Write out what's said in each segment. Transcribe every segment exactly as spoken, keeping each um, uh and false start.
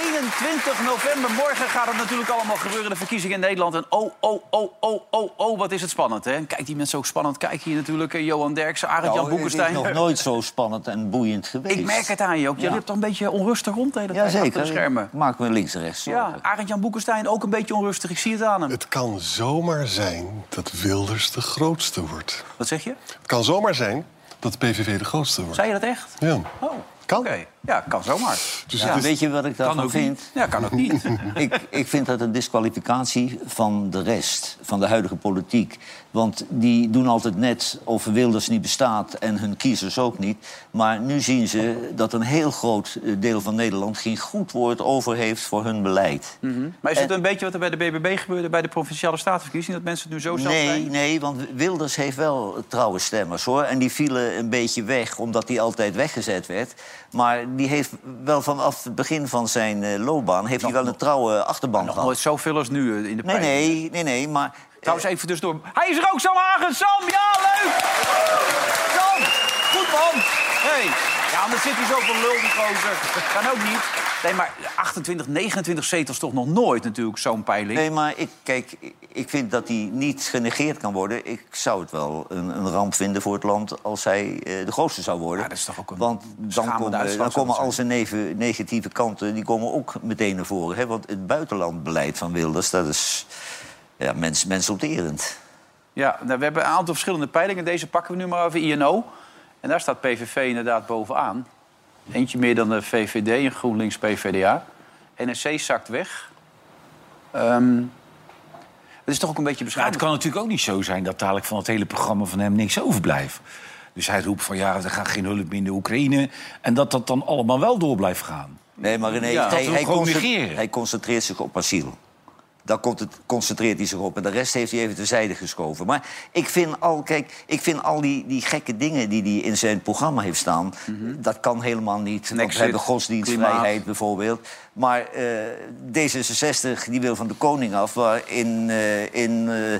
eenentwintig november, morgen gaat het natuurlijk allemaal gebeuren, de verkiezingen in Nederland. En oh, oh, oh, oh, oh, oh, wat is het spannend, hè? Kijk, die mensen ook spannend. Kijk hier natuurlijk, Johan Derksen, Arend Jan Boekestijn. Het is nog nooit zo spannend en boeiend geweest. Ik merk het aan je ook. Je ja. liep toch een beetje onrustig rond de hele tijd achter de schermen. Maak me links en rechts zorgen. Ja, Arend Jan Boekestijn ook een beetje onrustig, ik zie het aan hem. Het kan zomaar zijn dat Wilders de grootste wordt. Wat zeg je? Het kan zomaar zijn dat de P V V de grootste wordt. Zei je dat echt? Ja. Oh. Kan. Okay. Ja, kan zomaar. Dus ja, is... Weet je wat ik daarvan vind? Niet. Ja, kan ook niet. ik, ik vind dat een disqualificatie van de rest, van de huidige politiek. Want die doen altijd net of Wilders niet bestaat en hun kiezers ook niet. Maar nu zien ze dat een heel groot deel van Nederland geen goed woord over heeft voor hun beleid. Mm-hmm. Maar is het en... een beetje wat er bij de B B B gebeurde bij de Provinciale Statenverkiezing? Dat mensen het nu zo zelf nee, zijn? Nee, want Wilders heeft wel trouwe stemmers, hoor. En die vielen een beetje weg, omdat die altijd weggezet werd. Maar die heeft wel vanaf het begin van zijn uh, loopbaan heeft nog, hij wel een trouwe achterban gehad. Nog nooit zoveel als nu uh, in de prijs. Nee, nee, nee, nee, maar... Trouwens, even dus door. Hij is er ook, Sam Hagen. Sam, ja, leuk! Sam, goed man. Hey. Ja, anders zit hij zo van lul, die gozer. Kan ook niet. Nee, maar achtentwintig, negenentwintig zetels toch nog nooit natuurlijk, zo'n peiling. Nee, maar ik, kijk, ik vind dat hij niet genegeerd kan worden. Ik zou het wel een, een ramp vinden voor het land als hij uh, de grootste zou worden. Ja, dat is toch ook een Want dan, kom, uh, dan komen al zijn neven, negatieve kanten die komen ook meteen naar voren. Hè? Want het buitenlandbeleid van Wilders, dat is... Ja, mens, mensontierend. Ja, nou, we hebben een aantal verschillende peilingen. Deze pakken we nu maar over I N O. En daar staat P V V inderdaad bovenaan. Eentje meer dan de V V D en GroenLinks-P V D A. N S C zakt weg. Um, het is toch ook een beetje beschaamd. Het kan natuurlijk ook niet zo zijn dat dadelijk van het hele programma van hem niks overblijft. Dus hij roept van ja, er gaat geen hulp meer in de Oekraïne. En dat dat dan allemaal wel door blijft gaan. Nee, maar René, ja, hij, hij, concentreert, hij concentreert zich op asiel. Daar concentreert hij zich op. En de rest heeft hij even terzijde geschoven. Maar ik vind al, kijk, ik vind al die, die gekke dingen die hij in zijn programma heeft staan... Mm-hmm. Dat kan helemaal niet. Want we hebben godsdienstvrijheid bijvoorbeeld. Maar uh, D zesenzestig die wil van de koning af, waarin... Uh, in, uh,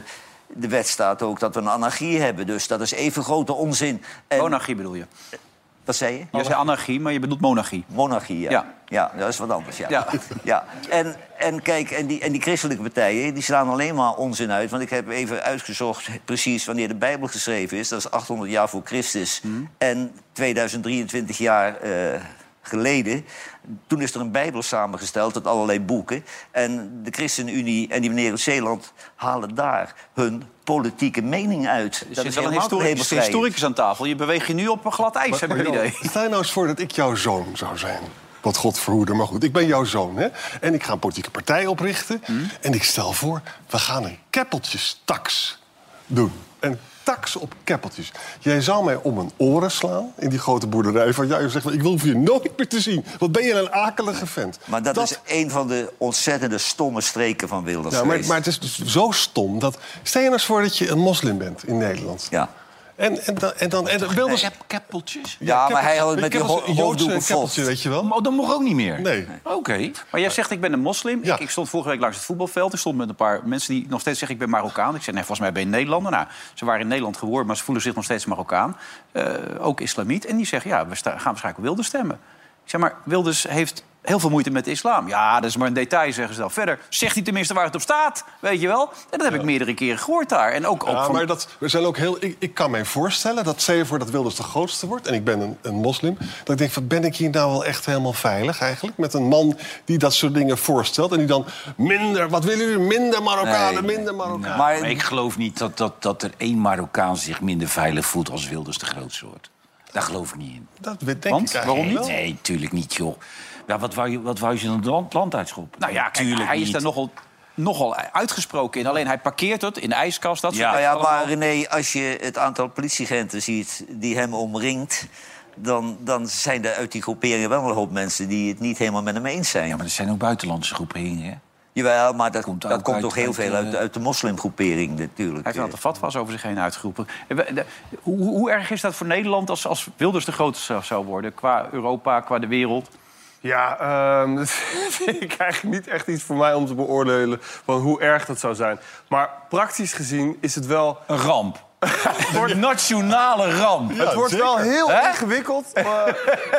de wet staat ook dat we een anarchie hebben. Dus dat is even grote onzin. En... Monarchie bedoel je? Wat zei je? Je zei anarchie, maar je bedoelt monarchie. Monarchie, ja. Ja, ja dat is wat anders, ja. ja. ja. En, en kijk, en die, en die christelijke partijen, die slaan alleen maar onzin uit. Want ik heb even uitgezocht precies wanneer de Bijbel geschreven is. Dat is achthonderd jaar voor Christus. Mm. En tweeduizend drieëntwintig jaar... Uh, geleden. Toen is er een Bijbel samengesteld uit allerlei boeken. En de ChristenUnie en die meneer in Zeeland halen daar hun politieke mening uit. Er zit wel een historicus, historicus aan tafel. Je beweegt je nu op een glad ijs, heb ik het idee. Stel nou eens voor dat ik jouw zoon zou zijn. Wat God verhoede, maar goed, ik ben jouw zoon, hè? En ik ga een politieke partij oprichten. Hmm. En ik stel voor, we gaan een keppeltjestaks doen. En tax op keppeltjes. Jij zou mij om mijn oren slaan in die grote boerderij. Van, ja, je zegt, ik wil je nooit meer te zien. Wat ben je een akelige vent. Maar dat, dat... is een van de ontzettende stomme streken van Wilders. Ja, maar, maar het is dus zo stom dat... Stel je nou eens voor dat je een moslim bent in Nederland. Ja. En, en, dan, en, dan, en Wilders... Heb keppeltjes? Ja, ja, maar hij had het met die hoofddoeken vol. Weet je wel. Maar dat mocht ook niet meer? Nee. Oké. Okay. Maar jij zegt, ik ben een moslim. Ja. Ik, ik stond vorige week langs het voetbalveld. Ik stond met een paar mensen die nog steeds zeggen, ik ben Marokkaan. Ik zei, nee, volgens mij ben je Nederlander. Nou, ze waren in Nederland geboren, maar ze voelen zich nog steeds Marokkaan. Uh, ook islamiet. En die zeggen, ja, we sta- gaan waarschijnlijk Wilders stemmen. Ik zeg, maar Wilders heeft heel veel moeite met de islam. Ja, dat is maar een detail, zeggen ze dan. Verder zegt hij tenminste waar het op staat, weet je wel. En dat heb ja. ik meerdere keren gehoord daar. En ook, ook ja, van... maar dat, we zijn ook heel... Ik, ik kan mij voorstellen dat, stel je voor dat Wilders de grootste wordt... en ik ben een, een moslim, dat ik denk, van, ben ik hier nou wel echt helemaal veilig eigenlijk? Met een man die dat soort dingen voorstelt en die dan minder... Wat willen jullie? Minder Marokkanen, nee, minder Marokkanen. Nou, maar ik geloof niet dat, dat, dat er één Marokkaan zich minder veilig voelt als Wilders de grootste wordt. Daar geloof ik niet in. Dat denk Want? ik Waarom niet? Nee, tuurlijk niet, joh. Ja, wat wou je, wat wou je dan het land, land uitschoppen? Nou ja, kijk, hij niet. is daar nogal, nogal uitgesproken in. Alleen hij parkeert het in de ijskast. Dat ja, nou ja maar René, als je het aantal politieagenten ziet die hem omringt... Dan, dan zijn er uit die groeperingen wel een hoop mensen die het niet helemaal met hem eens zijn. Ja, maar er zijn ook buitenlandse groeperingen, hè? Jawel, maar dat komt, dat komt toch heel veel uit, uit de moslimgroepering natuurlijk. Hij heeft een aantal fatwas over zich heen uitgeroepen. Hoe, hoe erg is dat voor Nederland als, als Wilders de grootste zou worden? Qua Europa, qua de wereld? Ja, uh, dat vind ik eigenlijk niet echt iets voor mij om te beoordelen van hoe erg dat zou zijn. Maar praktisch gezien is het wel... een ramp. Een nationale ramp. Ja, het wordt zeker. wel heel He? ingewikkeld. Maar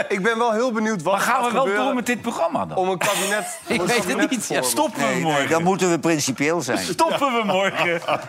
ik ben wel heel benieuwd wat maar gaan we wel door met dit programma dan? Om een kabinet. Om ik een weet kabinet het niet. Ja, stoppen nee, we morgen. Nee, dan moeten we principieel zijn. Stoppen we morgen. Ja.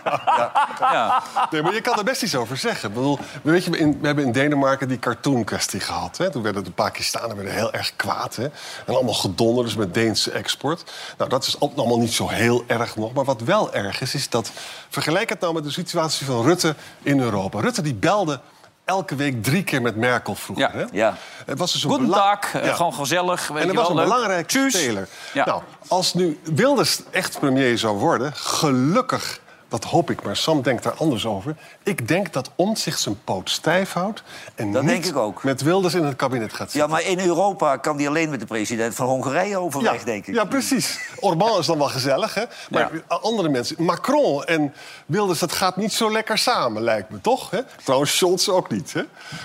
Ja. Nee, maar je kan er best iets over zeggen. Ik bedoel, weet je, we hebben in Denemarken die cartoon-kwestie gehad. Hè? Toen werden de Pakistanen werden heel erg kwaad. Hè? En allemaal gedonder, dus met Deense export. Nou, dat is allemaal niet zo heel erg nog. Maar wat wel erg is, is dat... vergelijk het nou met de situatie van Rutte in Europa. Rutte die belde elke week drie keer met Merkel vroeger. Ja, hè? Ja. Het was dus een Guten Tag, ja. gewoon gezellig. Weet en dat was een leuk. belangrijke Tjus. speler. Ja. Nou, als nu Wilders echt premier zou worden, gelukkig... dat hoop ik, maar Sam denkt daar anders over. Ik denk dat Omtzigt zijn poot stijf houdt... en dat niet denk ik ook. met Wilders in het kabinet gaat zitten. Ja, maar in Europa kan hij alleen met de president van Hongarije overweg, ja, denk ik. Ja, precies. Orbán is dan wel gezellig, hè? Maar ja. andere mensen... Macron en Wilders, dat gaat niet zo lekker samen, lijkt me, toch? Hè? Trouwens, Scholz ook niet, hè?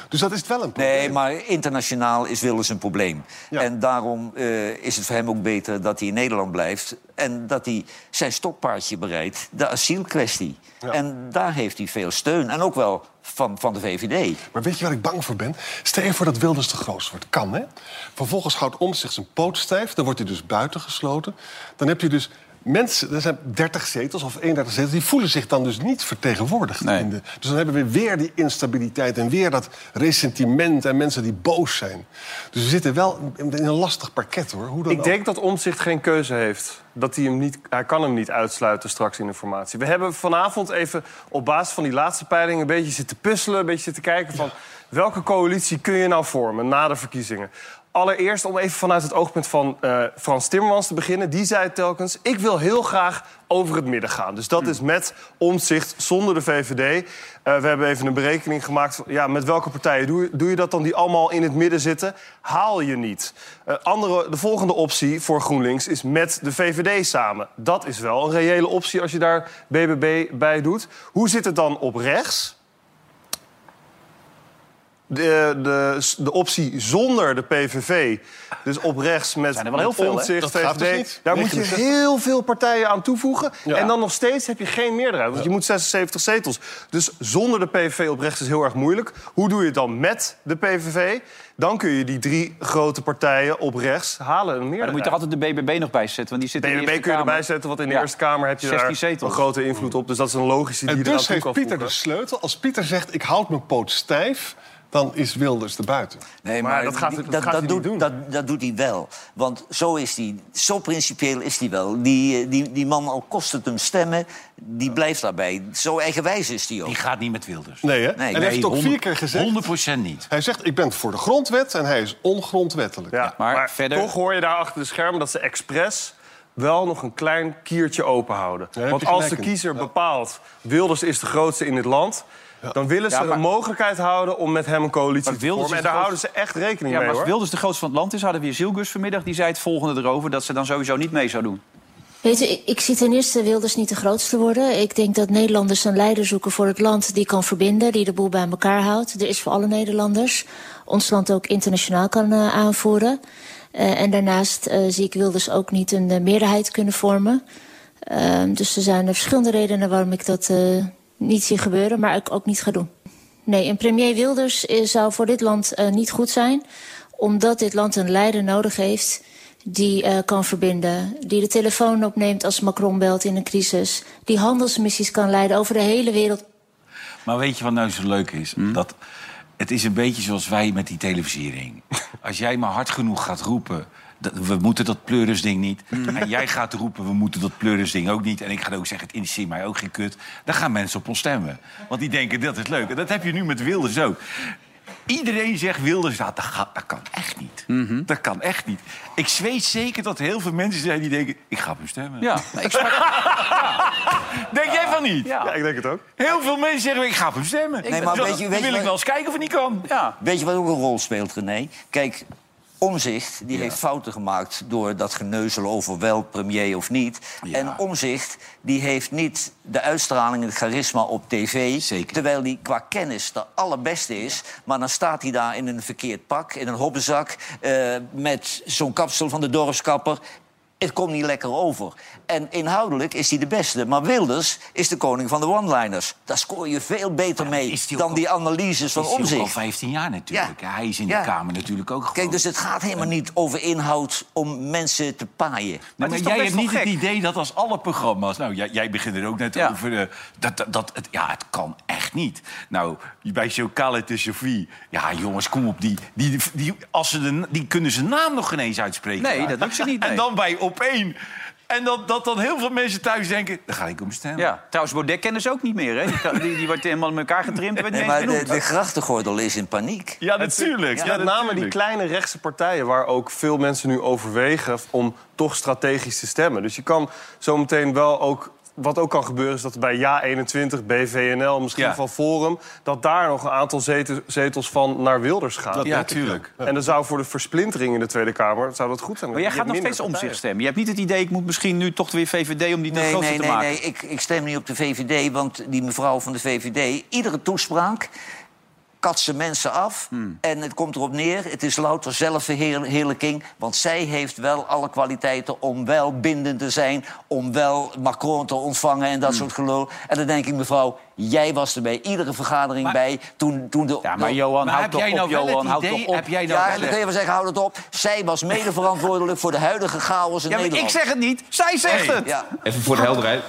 Dus dat is wel een probleem. Nee, maar internationaal is Wilders een probleem. Ja. En daarom uh, is het voor hem ook beter dat hij in Nederland blijft... en dat hij zijn stokpaardje bereidt, de asielkwestie. Ja. En daar heeft hij veel steun. En ook wel van, van de V V D. Maar weet je waar ik bang voor ben? Stel je voor dat Wilders de grootste wordt. Kan, hè? Vervolgens houdt Omtzigt zijn poot stijf. Dan wordt hij dus buitengesloten. Dan heb je dus mensen... Er zijn dertig zetels of eenendertig zetels. Die voelen zich dan dus niet vertegenwoordigd. Nee. In de, dus dan hebben we weer die instabiliteit... en weer dat ressentiment en mensen die boos zijn. Dus we zitten wel in een lastig parket, hoor. Hoe dan ik ook? Denk dat Omtzigt geen keuze heeft... dat hij hem niet, hij kan hem niet uitsluiten straks in de formatie. We hebben vanavond even op basis van die laatste peiling... een beetje zitten puzzelen, een beetje zitten kijken van... Ja. welke coalitie kun je nou vormen na de verkiezingen? Allereerst om even vanuit het oogpunt van uh, Frans Timmermans te beginnen. Die zei telkens, ik wil heel graag over het midden gaan. Dus dat mm. is met Omtzigt zonder de V V D. Uh, we hebben even een berekening gemaakt. Van, ja, met welke partijen doe, doe je dat dan die allemaal in het midden zitten? Haal je niet. Uh, andere, de volgende optie voor GroenLinks is met de V V D samen. Dat is wel een reële optie als je daar B B B bij doet. Hoe zit het dan op rechts? De, de, de optie zonder de P V V, dus op rechts met Omtzigt, V V D... daar moet je heel veel partijen aan toevoegen. Ja. En dan nog steeds heb je geen meerderheid, want ja. je moet zesenzeventig zetels. Dus zonder de P V V op rechts is heel erg moeilijk. Hoe doe je het dan met de P V V? Dan kun je die drie grote partijen op rechts halen. Een meerderheid. Maar dan moet je toch altijd de B B B nog bijzetten? Want die zit B B B in de eerste kun je erbij zetten, want in de ja. Eerste Kamer heb je daar zetels. Een grote invloed op. Dus dat is een logische... die en dus heeft Pieter de sleutel. Als Pieter zegt, ik houd mijn poot stijf... dan is Wilders erbuiten. Nee, maar, maar dat gaat, dat, dat gaat dat hij doet, doen. Dat, dat doet hij wel. Want zo is hij, zo principieel is hij wel. Die, die, die man, al kost het hem stemmen, die blijft daarbij. Zo eigenwijs is hij ook. Die gaat niet met Wilders. Nee, hè? Nee, en hij nee, heeft het ook vier keer gezegd. honderd procent niet. Hij zegt, ik ben voor de grondwet en hij is ongrondwettelijk. Ja, ja. Maar, maar verder... toch hoor je daar achter de schermen dat ze expres... wel nog een klein kiertje openhouden. Ja, want als de kiezer ja. bepaalt... Wilders is de grootste in dit land... Ja. Dan willen ze ja, maar... de mogelijkheid houden om met hem een coalitie te vormen. En daar grootste... houden ze echt rekening ja, mee, hoor. Ja, maar als Wilders de grootste van het land is... hadden we Yeşilgöz vanmiddag, die zei het volgende erover... dat ze dan sowieso niet mee zou doen. Weet u, ik zie ten eerste Wilders niet de grootste worden. Ik denk dat Nederlanders een leider zoeken voor het land... die kan verbinden, die de boel bij elkaar houdt. Er is voor alle Nederlanders. Ons land ook internationaal kan uh, aanvoeren. Uh, en daarnaast uh, zie ik Wilders ook niet een uh, meerderheid kunnen vormen. Uh, dus er zijn er verschillende redenen waarom ik dat... Uh, niet zie gebeuren, maar ik ook niet ga doen. Nee, een premier Wilders is, zou voor dit land uh, niet goed zijn... omdat dit land een leider nodig heeft die uh, kan verbinden... die de telefoon opneemt als Macron belt in een crisis... die handelsmissies kan leiden over de hele wereld. Maar weet je wat nou zo leuk is? Hm? Dat, het is een beetje zoals wij met die televisiering. Als jij maar hard genoeg gaat roepen... we moeten dat pleurisding niet. Mm. En jij gaat roepen, we moeten dat pleurisding ook niet. En ik ga ook zeggen, het interesseert mij ook geen kut. Dan gaan mensen op ons stemmen. Want die denken, dat is leuk. En dat heb je nu met Wilders ook. Iedereen zegt Wilders, dat, dat, gaat, dat kan echt niet. Mm-hmm. Dat kan echt niet. Ik zweet zeker dat heel veel mensen zijn die denken... ik ga op hem stemmen. Ja, ik sprak... ja. Denk jij van niet? Ja. Ja, ik denk het ook. Heel veel mensen zeggen, ik ga op hem stemmen. Nee, maar Zo, weet je, weet dan wil je, ik wel eens kijken of het niet kan. Ja. Weet je wat ook een rol speelt, René? Kijk, Omtzigt die ja. heeft fouten gemaakt door dat geneuzel over wel premier of niet. Ja. En Omtzigt die heeft niet de uitstraling en het charisma op tv. Zeker. Terwijl hij qua kennis de allerbeste is. Ja. Maar dan staat hij daar in een verkeerd pak, in een hobbenzak, Uh, met zo'n kapsel van de dorpskapper. Het komt niet lekker over. En inhoudelijk is hij de beste. Maar Wilders is de koning van de one-liners. Daar scoor je veel beter ja, mee die dan al, die analyses van Omtzigt. Hij is hij al vijftien jaar natuurlijk. Ja. Hij is in ja. de Kamer natuurlijk ook gewoon. Kijk, dus het gaat helemaal niet over inhoud om mensen te paaien. Maar, maar jij hebt niet gek. het idee dat als alle programma's... Nou, jij, jij begint er ook net ja. over... Uh, dat, dat, dat, het, ja, het kan echt niet. Nou, bij Chocale de Sofie... Ja, jongens, kom op. Die, die, die, als ze de, die kunnen zijn naam nog geen eens uitspreken. Nee, daar. dat lukt ze niet. Nee. En dan bij op één. En dat, dat dan heel veel mensen thuis denken, daar ga ik om stemmen. Ja, trouwens, Baudet kennen ze ook niet meer, hè? Die, die, die wordt helemaal met elkaar getrimd. Werd nee, maar de, de grachtengordel is in paniek. Ja, natuurlijk. Ja, ja, met name die kleine rechtse partijen waar ook veel mensen nu overwegen om toch strategisch te stemmen. Dus je kan zometeen wel ook... Wat ook kan gebeuren is dat bij Ja eenentwintig, B V N L, misschien ja. van Forum... dat daar nog een aantal zetel, zetels van naar Wilders gaan. Dat ja, natuurlijk. Ja. En dan zou voor de versplintering in de Tweede Kamer zou dat goed zijn. Maar jij je gaat nog steeds Omtzigt stemmen. Je hebt niet het idee, ik moet misschien nu toch weer V V D om die nee, groter nee, te nee, maken. Nee, nee, ik, ik stem niet op de V V D, want die mevrouw van de V V D... iedere toespraak... katsen mensen af hmm. en het komt erop neer. Het is louter zelfverheerlijking. Want zij heeft wel alle kwaliteiten om wel bindend te zijn... om wel Macron te ontvangen en dat hmm. soort geloof. En dan denk ik, mevrouw, jij was er bij iedere vergadering maar, bij. Toen, toen de, ja, maar Johan, maar houd toch nou op, Johan, houd toch op. Heb jij nou ja, dan kun je wel zeggen, houd het op. Zij was medeverantwoordelijk voor de huidige chaos in ja, Nederland. Ik zeg het niet, zij zegt hey. het. Ja. Even voor de helderheid.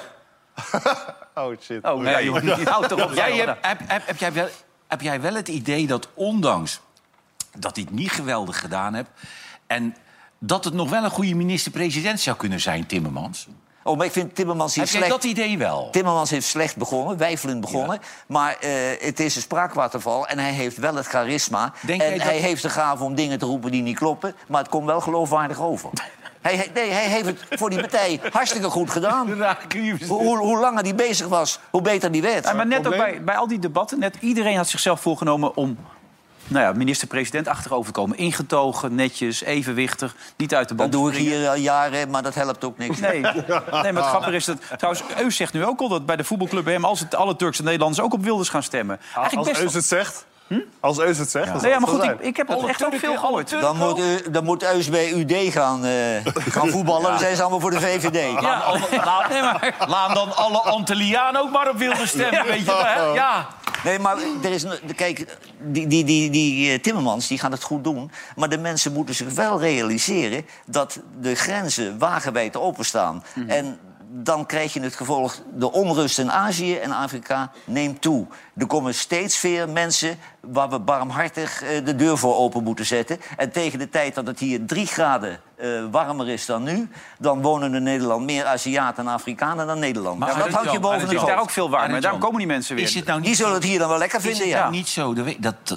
Oh, shit. Oh, nee, joh, niet, houd toch op. Jij hebt, heb, heb, heb jij wel... Heb jij wel het idee dat ondanks dat ik niet geweldig gedaan heb... en dat het nog wel een goede minister-president zou kunnen zijn, Timmermans? Oh, maar ik vind Timmermans heeft Heb slecht... Heb jij dat idee wel? Timmermans heeft slecht begonnen, weifelend begonnen. Ja. Maar uh, het is een spraakwaterval en hij heeft wel het charisma. Denk en dat... hij heeft de gave om dingen te roepen die niet kloppen... maar het komt wel geloofwaardig over. Hij, nee, hij heeft het voor die partij hartstikke goed gedaan. Hoe, hoe, hoe langer die bezig was, hoe beter die werd. Ja, maar net ook bij, bij al die debatten, net iedereen had zichzelf voorgenomen om nou ja, minister-president achterover te komen. Ingetogen, netjes, evenwichtig, niet uit de band. Dat doe ik hier al jaren, maar dat helpt ook niks. Nee, nee maar het grappige is dat... Trouwens, Eus zegt nu ook al dat bij de voetbalclub hem... als het alle Turks en Nederlanders ook op Wilders gaan stemmen. Eigenlijk als Eus het zegt... Hm? Als Eus het zegt, ja. Nee, ja, maar goed, ik, ik heb het oh, echt ook veel gehoord. Dan moet, uh, dan moet Eus bij U D gaan, uh, gaan voetballen. Ja. Dan zijn ze allemaal voor de V V D. Ja. Ja. Laat, nee, maar, laat dan alle Antillianen ook maar op Wilders stemmen. Ja. Weet je wel, hè? Ja. Nee, maar er is een, kijk, die, die, die, die Timmermans die gaan het goed doen. Maar de mensen moeten zich wel realiseren... dat de grenzen wagenwijd openstaan. Mm-hmm. En dan krijg je het gevolg... de onrust in Azië en Afrika neemt toe. Er komen steeds meer mensen... waar we barmhartig de deur voor open moeten zetten. En tegen de tijd dat het hier drie graden uh, warmer is dan nu... dan wonen in Nederland meer Aziaten en Afrikanen dan Nederland. Maar ja, dat houdt je boven het hoofd. Het is daar ook veel warmer. Daarom komen die mensen weer. Nou die zullen het hier dan wel lekker vinden, is het nou ja. niet zo... Dat, dat, dat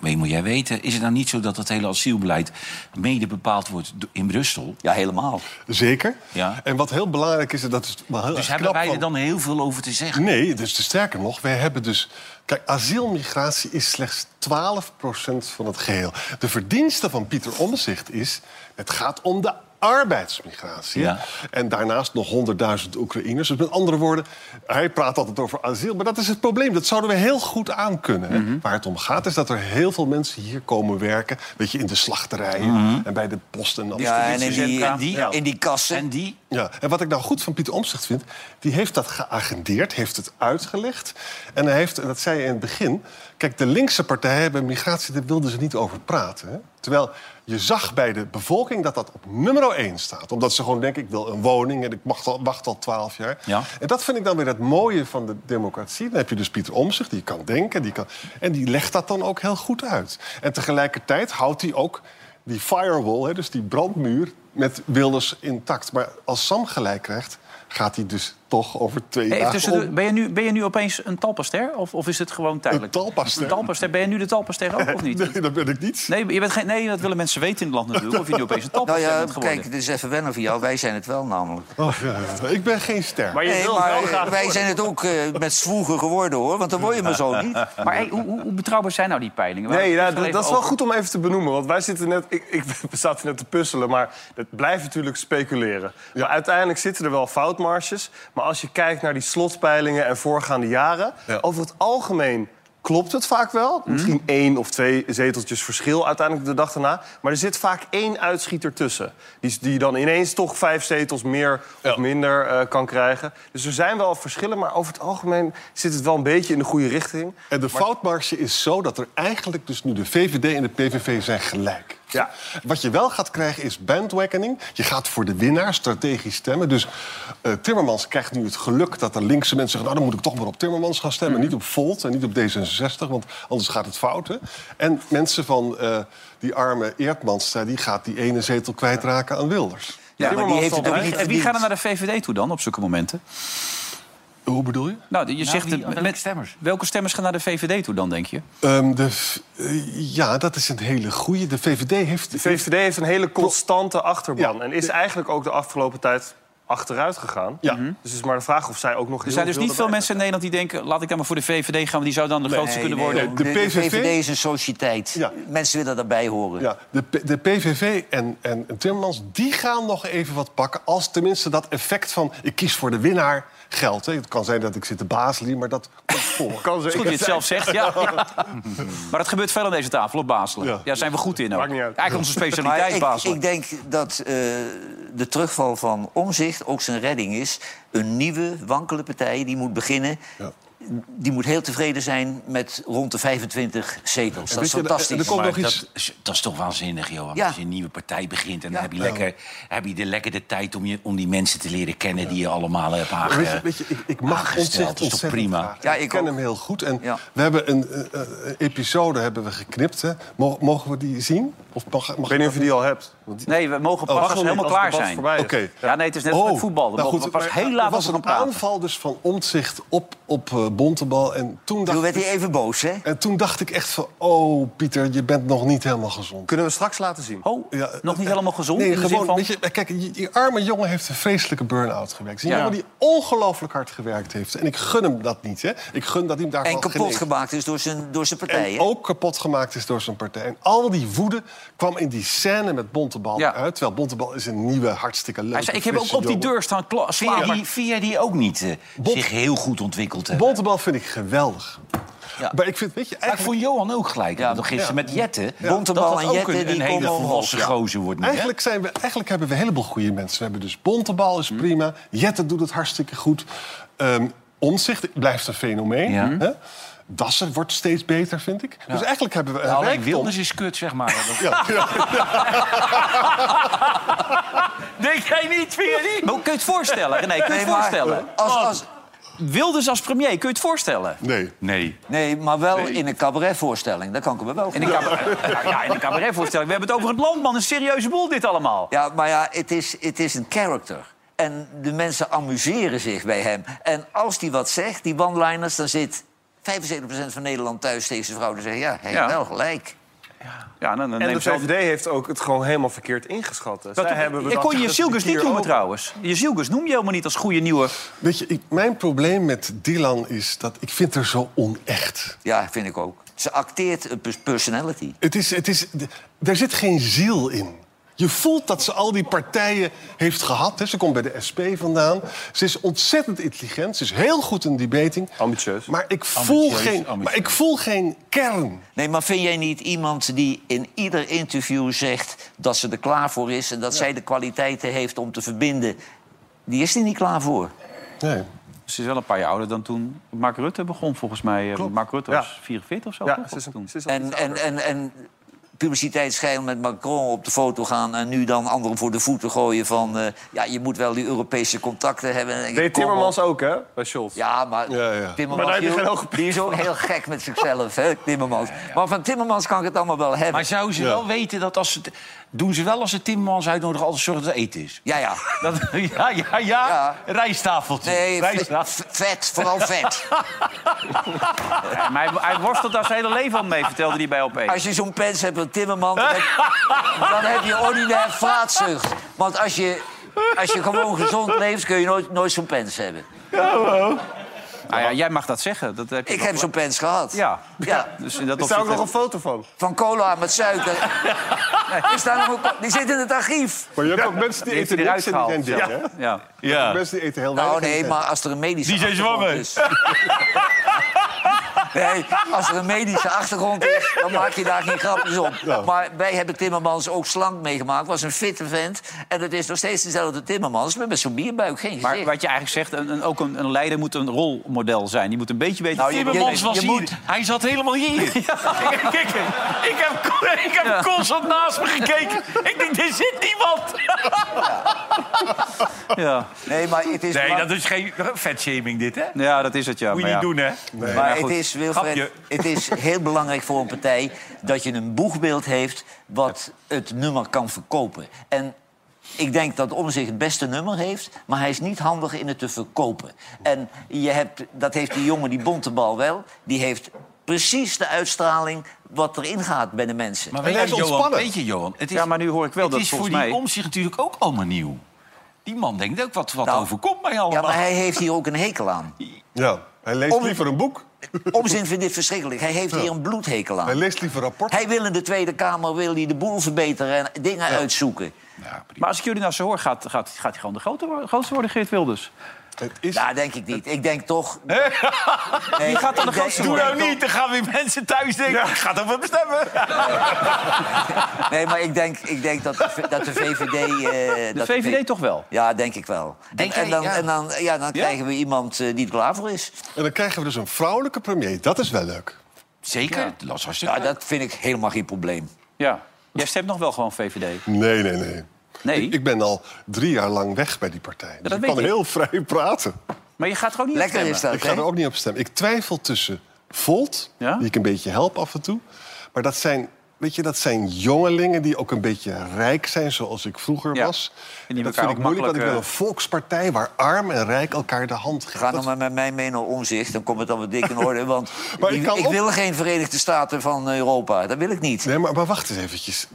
moet jij weten. Is het nou niet zo dat het hele asielbeleid mede bepaald wordt in Brussel? Ja, helemaal. Zeker. Ja. En wat heel belangrijk is... Dat is maar heel dus hebben wij er dan heel veel over te zeggen? Nee, dus te sterker nog, wij hebben dus... Kijk, asielmigratie is slechts twaalf procent van het geheel. De verdienste van Pieter Omtzigt is... het gaat om de arbeidsmigratie. Ja. En daarnaast nog honderdduizend Oekraïners. Dus met andere woorden, hij praat altijd over asiel. Maar dat is het probleem. Dat zouden we heel goed aankunnen. Mm-hmm. Waar het om gaat is dat er heel veel mensen hier komen werken. Weet je, in de slachterijen mm-hmm. en bij de post en dat soort dingen. Ja, en in die, en die, ja. in die kassen. En die... Ja, en wat ik nou goed van Pieter Omtzigt vind... die heeft dat geagendeerd, heeft het uitgelegd. En hij heeft, en dat zei je in het begin... Kijk, de linkse partijen hebben migratie, daar wilden ze niet over praten. Hè? Terwijl je zag bij de bevolking dat dat op nummer één staat. Omdat ze gewoon denken, ik wil een woning en ik mag al, wacht al twaalf jaar. Ja. En dat vind ik dan weer het mooie van de democratie. Dan heb je dus Pieter Omtzigt, die kan denken. Die kan, en die legt dat dan ook heel goed uit. En tegelijkertijd houdt hij ook die firewall, hè, dus die brandmuur... met Wilders intact. Maar als Sam gelijk krijgt, gaat hij dus toch over twee hey, dagen tussen, om... ben, je nu, ben je nu opeens een talpaster? Of, of is het gewoon tijdelijk? Een talpaster? Een talpaster. Ben je nu de talpaster ook, of niet? Nee, dat ben ik niet. Nee, je bent geen, nee, dat willen mensen weten in het land natuurlijk. Of je nu opeens een talpaster nou ja, bent geworden. Kijk, dit is even wennen voor jou. Wij zijn het wel namelijk. Oh, ja, ja. Ik ben geen ster. Maar, je nee, maar wel graag wij worden. Zijn het ook uh, met zwoegen geworden, hoor. Want dan word je maar zo niet. Maar hey, hoe, hoe betrouwbaar zijn nou die peilingen? Waar nee, nou, dat is wel over... goed om even te benoemen. Want wij zitten net... Ik, ik zat net te puzzelen, maar het blijft natuurlijk speculeren. Ja. Maar uiteindelijk zitten er wel foutmarges. Maar als je kijkt naar die slotpeilingen en voorgaande jaren... Ja. Over het algemeen klopt het vaak wel. Mm. Misschien één of twee zeteltjes verschil uiteindelijk de dag daarna. Maar er zit vaak één uitschieter tussen. Die, die dan ineens toch vijf zetels meer ja. of minder uh, kan krijgen. Dus er zijn wel verschillen, maar over het algemeen zit het wel een beetje in de goede richting. En de maar... foutmarge is zo dat er eigenlijk dus nu de V V D en de P V V zijn gelijk. Ja. Wat je wel gaat krijgen is bandwagoning. Je gaat voor de winnaar strategisch stemmen. Dus uh, Timmermans krijgt nu het geluk dat er linkse mensen zeggen... nou, dan moet ik toch maar op Timmermans gaan stemmen. Mm. Niet op Volt en niet op D zesenzestig, want anders gaat het fout. Hè? En mensen van uh, die arme Eerdmans, die gaat die ene zetel kwijtraken aan Wilders. Ja, ja, maar die heeft het niet en wie gaat er naar de V V D toe dan op zulke momenten? Hoe bedoel je? Nou, je nou, zegt die, met, welke stemmers? Welke stemmers gaan naar de V V D toe dan, denk je? Um, de, uh, ja, dat is een hele goeie. De V V D heeft... De V V D heeft een hele constante achterban. Ja, en is de... eigenlijk ook de afgelopen tijd achteruit gegaan. Ja. Dus het is maar de vraag of zij ook nog... Er heel zijn dus niet veel mensen in Nederland die denken... laat ik dan maar voor de V V D gaan, want die zou dan de nee, grootste nee, kunnen worden. Nee, de, de, P V V... de V V D is een sociëteit. Ja. Mensen willen daarbij horen. Ja. De, de P V V en, en, en Timmermans, die gaan nog even wat pakken... als tenminste dat effect van ik kies voor de winnaar... Geld, hè. Het kan zijn dat ik zit te bazelen, maar dat komt voor. Kan het is goed dat je het zelf zegt, ja, ja. Maar dat gebeurt veel aan deze tafel, op bazelen. Ja, daar ja, zijn we goed in ook. Eigenlijk onze specialiteit, bazelen. Ik, ik denk dat uh, de terugval van Omtzigt ook zijn redding is. Een nieuwe, wankele partij, die moet beginnen... Ja. Die moet heel tevreden zijn met rond de vijfentwintig zetels. Dat is fantastisch. Er komt nog iets... dat, dat is toch waanzinnig, Johan. Ja. Als je een nieuwe partij begint... en ja. dan heb je, lekker, ja. heb je de, lekker de tijd om, je, om die mensen te leren kennen... Ja. die je allemaal hebt aange... ja, weet je, ik, ik mag aangesteld. Ontzettend, dat is toch prima? Ja, ik ken ook. Hem heel goed. En ja. we hebben een uh, episode hebben we geknipt. Hè. Mogen we die zien? Of mag, mag ik weet niet of je die al hebt. Nee, we mogen pas oh, als helemaal als klaar zijn. Oké. Okay. Ja. ja, nee, het is net oh, met voetbal. We nou goed, pas maar, heel laat was een aanval dus van Omtzigt op, op uh, Bontenbal. En toen, dacht toen werd ik, hij even boos, hè? En toen dacht ik echt van... oh, Pieter, je bent nog niet helemaal gezond. Kunnen we straks laten zien. Oh, ja, nog niet uh, helemaal gezond? Nee, in gewoon, de zin van... weet je, kijk, die arme jongen heeft een vreselijke burn-out gewerkt. Een ja. jongen die ongelooflijk hard gewerkt heeft. En ik gun hem dat niet, hè? Ik gun dat hij hem daarvan En kapot geneest. Gemaakt is door zijn, door zijn partij, en ook kapot gemaakt is door zijn partij. En al die woede kwam in die scène met Bontenbal. Ja. Uit, terwijl Bontenbal is een nieuwe, hartstikke leuke... Zei, ik heb ook op die deur staan kla- slaan. Vind, vind jij die ook niet uh, Bont- zich heel goed ontwikkeld hebben? Bontenbal vind ik geweldig. Ja. Maar ik vind, weet je, eigenlijk... voor Johan ook gelijk. Ja, nog gisteren ja. met Jetten. Ja. Bontenbal en Jetten, een, die een hele volwassen ja. gozer wordt. Niet, eigenlijk, zijn we, eigenlijk hebben we een heleboel goede mensen. We hebben dus Bontenbal is hmm. prima. Jetten doet het hartstikke goed. Um, Omtzigt blijft een fenomeen. Ja. Hè? Dasser wordt steeds beter, vind ik. Ja. Dus eigenlijk hebben we een nou, rijkdom. Wilders is kut, zeg maar. Ja. Ja. Denk jij niet, vind je niet? Maar kun je het voorstellen? Nee, kun je het nee, voorstellen? Als, als... Wilders als premier, kun je het voorstellen? Nee. Nee, nee maar wel nee. in een cabaretvoorstelling. Dat kan ik me wel voorstellen. Ja. ja, in een cabaretvoorstelling. We hebben het over het land, man. Een serieuze boel, dit allemaal. Ja, maar ja, het is, het is een character. En de mensen amuseren zich bij hem. En als die wat zegt, die one-liners, dan zit... vijfenzeventig procent van Nederland thuis tegen zijn vrouw... die zeggen, ja, hij heeft ja. wel gelijk. Ja. Ja, dan, dan en de V V D al... heeft ook het gewoon helemaal verkeerd ingeschat. Zij dat, hebben ik kon Yeşilgöz niet noemen, trouwens. Yeşilgöz noem je helemaal niet als goede nieuwe... Weet je, ik, mijn probleem met Dylan is dat ik vind haar zo onecht. Ja, vind ik ook. Ze acteert een personality. Het is, het is, er zit geen ziel in. Je voelt dat ze al die partijen heeft gehad. Hè. Ze komt bij de S P vandaan. Ze is ontzettend intelligent. Ze is heel goed in debating. Ambitieus. Maar ik voel, Ambitieus. Geen, Ambitieus. Maar ik voel geen kern. Nee, maar vind jij niet iemand die in ieder interview zegt... dat ze er klaar voor is en dat ja. zij de kwaliteiten heeft om te verbinden? Die is er niet klaar voor. Nee. Ze is wel een paar jaar ouder dan toen Mark Rutte begon, volgens mij. Klopt. Mark Rutte was ja. vierenveertig of zo. Ja, ze is, ze is en, en, en, en publiciteitsgeil met Macron op de foto gaan... en nu dan anderen voor de voeten gooien van... Uh, ja, je moet wel die Europese contacten hebben. Deed Timmermans ook, hè? Bij Scholz. Ja, maar ja, ja. Timmermans maar die, die is ook heel gek met zichzelf, hè, Timmermans. Ja, ja. Maar van Timmermans kan ik het allemaal wel hebben. Maar zou ze ja. wel weten dat als ze... Doen ze wel als ze Timmermans uitnodigen altijd zorgen dat er eten is? Ja, ja. Dat, ja, ja, ja. ja. Rijstafeltje. Nee, Rijstafel. vet. Vooral vet. Ja, maar hij, hij worstelt daar zijn hele leven al mee, vertelde hij bij O P. Als je zo'n pens hebt van Timmermans... dan heb je ordinair vraatzucht. Want als je, als je gewoon gezond leeft, kun je nooit, nooit zo'n pens hebben. Ja, wel. Ah ja, jij mag dat zeggen. Dat heb je ik nog... heb zo'n pens gehad. Ja. ja. Dus in dat is daar ook nog een foto van? Van cola met suiker. nee. nog een... Die zit in het archief. Maar je hebt ja. ook mensen die, die eten niks en die ding, ja. hè? Ja. ja. ja. Mensen die eten heel weinig. Nou nee, maar als er een medische die achtergrond is... nee, als er een medische achtergrond is, dan maak je daar geen grapjes op. Ja. Maar wij hebben Timmermans ook slank meegemaakt. Was een fitte vent. En het is nog steeds dezelfde Timmermans, maar met zo'n bierbuik geen gezicht. Maar wat je eigenlijk zegt, een, een, ook een, een leider moet een rolmodel zijn. Die moet een beetje weten... Nou, Timmermans je, je, je, je was moet... hier. Hij zat helemaal hier. Ja. Kijk, kijk, ik heb, ik heb ja. constant naast me gekeken. Ik denk, er zit niemand. Ja. ja. Nee, maar het is... Nee, maar... dat is geen vetshaming, dit, hè? Ja, dat is het, ja. Moet je maar, ja. niet doen, hè? Nee. Maar ja, het is... Wilfred, het is heel belangrijk voor een partij dat je een boegbeeld heeft wat het nummer kan verkopen. En ik denk dat Omtzigt het beste nummer heeft, maar hij is niet handig in het te verkopen. En je hebt, dat heeft die jongen, die Bontenbal wel, die heeft precies de uitstraling wat erin gaat bij de mensen. Maar weet je, Johan, weet je, Johan, het is, ja, maar nu hoor ik wel het dat is volgens voor mij... die Omtzigt natuurlijk ook allemaal nieuw. Die man denkt ook wat, wat nou, overkomt mij allemaal. Ja, maar hij heeft hier ook een hekel aan. Ja, hij leest Om... liever een boek. Omtzigt vindt dit verschrikkelijk. Hij heeft ja. hier een bloedhekel aan. Hij leest liever rapport. Hij wil in de Tweede Kamer wil hij de boel verbeteren en dingen ja. uitzoeken. Ja, maar als ik jullie nou zo hoor, gaat, gaat, gaat hij gewoon de grote, grootste worden, Geert Wilders? Het is... Nou, denk ik niet. Ik denk toch... Nee, je gaat dan de grootste worden. Doe nou niet, dan gaan weer mensen thuis denken... Ja. Ik ga dan wat bestemmen. Nee, nee, maar ik denk, ik denk dat, de, dat de V V D... Uh, de dat V V D de... toch wel? Ja, denk ik wel. Denk en, jij, en dan, ja. en dan, ja, dan ja? krijgen we iemand uh, die er klaar voor is. En dan krijgen we dus een vrouwelijke premier. Dat is wel leuk. Zeker? Ja, ja dat vind ik helemaal geen probleem. Ja. Jij stemt nog wel gewoon V V D? Nee, nee, nee. Nee. Ik, ik ben al drie jaar lang weg bij die partij. Dus dat ik kan je. heel vrij praten. Maar je gaat er ook niet Lekker op stemmen? Is dat, ik ga er ook niet op stemmen. Ik twijfel tussen Volt, ja? die ik een beetje help af en toe. Maar dat zijn, weet je, dat zijn jongelingen die ook een beetje rijk zijn... zoals ik vroeger ja. was. En die dat vind ik moeilijk, want ik wil een volkspartij... waar arm en rijk elkaar de hand geven. Ga dan maar met mij mee naar Omtzigt, dan komt het allemaal dik in orde. Want maar ik, ik, ik wil op... geen Verenigde Staten van Europa. Dat wil ik niet. Nee, maar, maar wacht eens eventjes.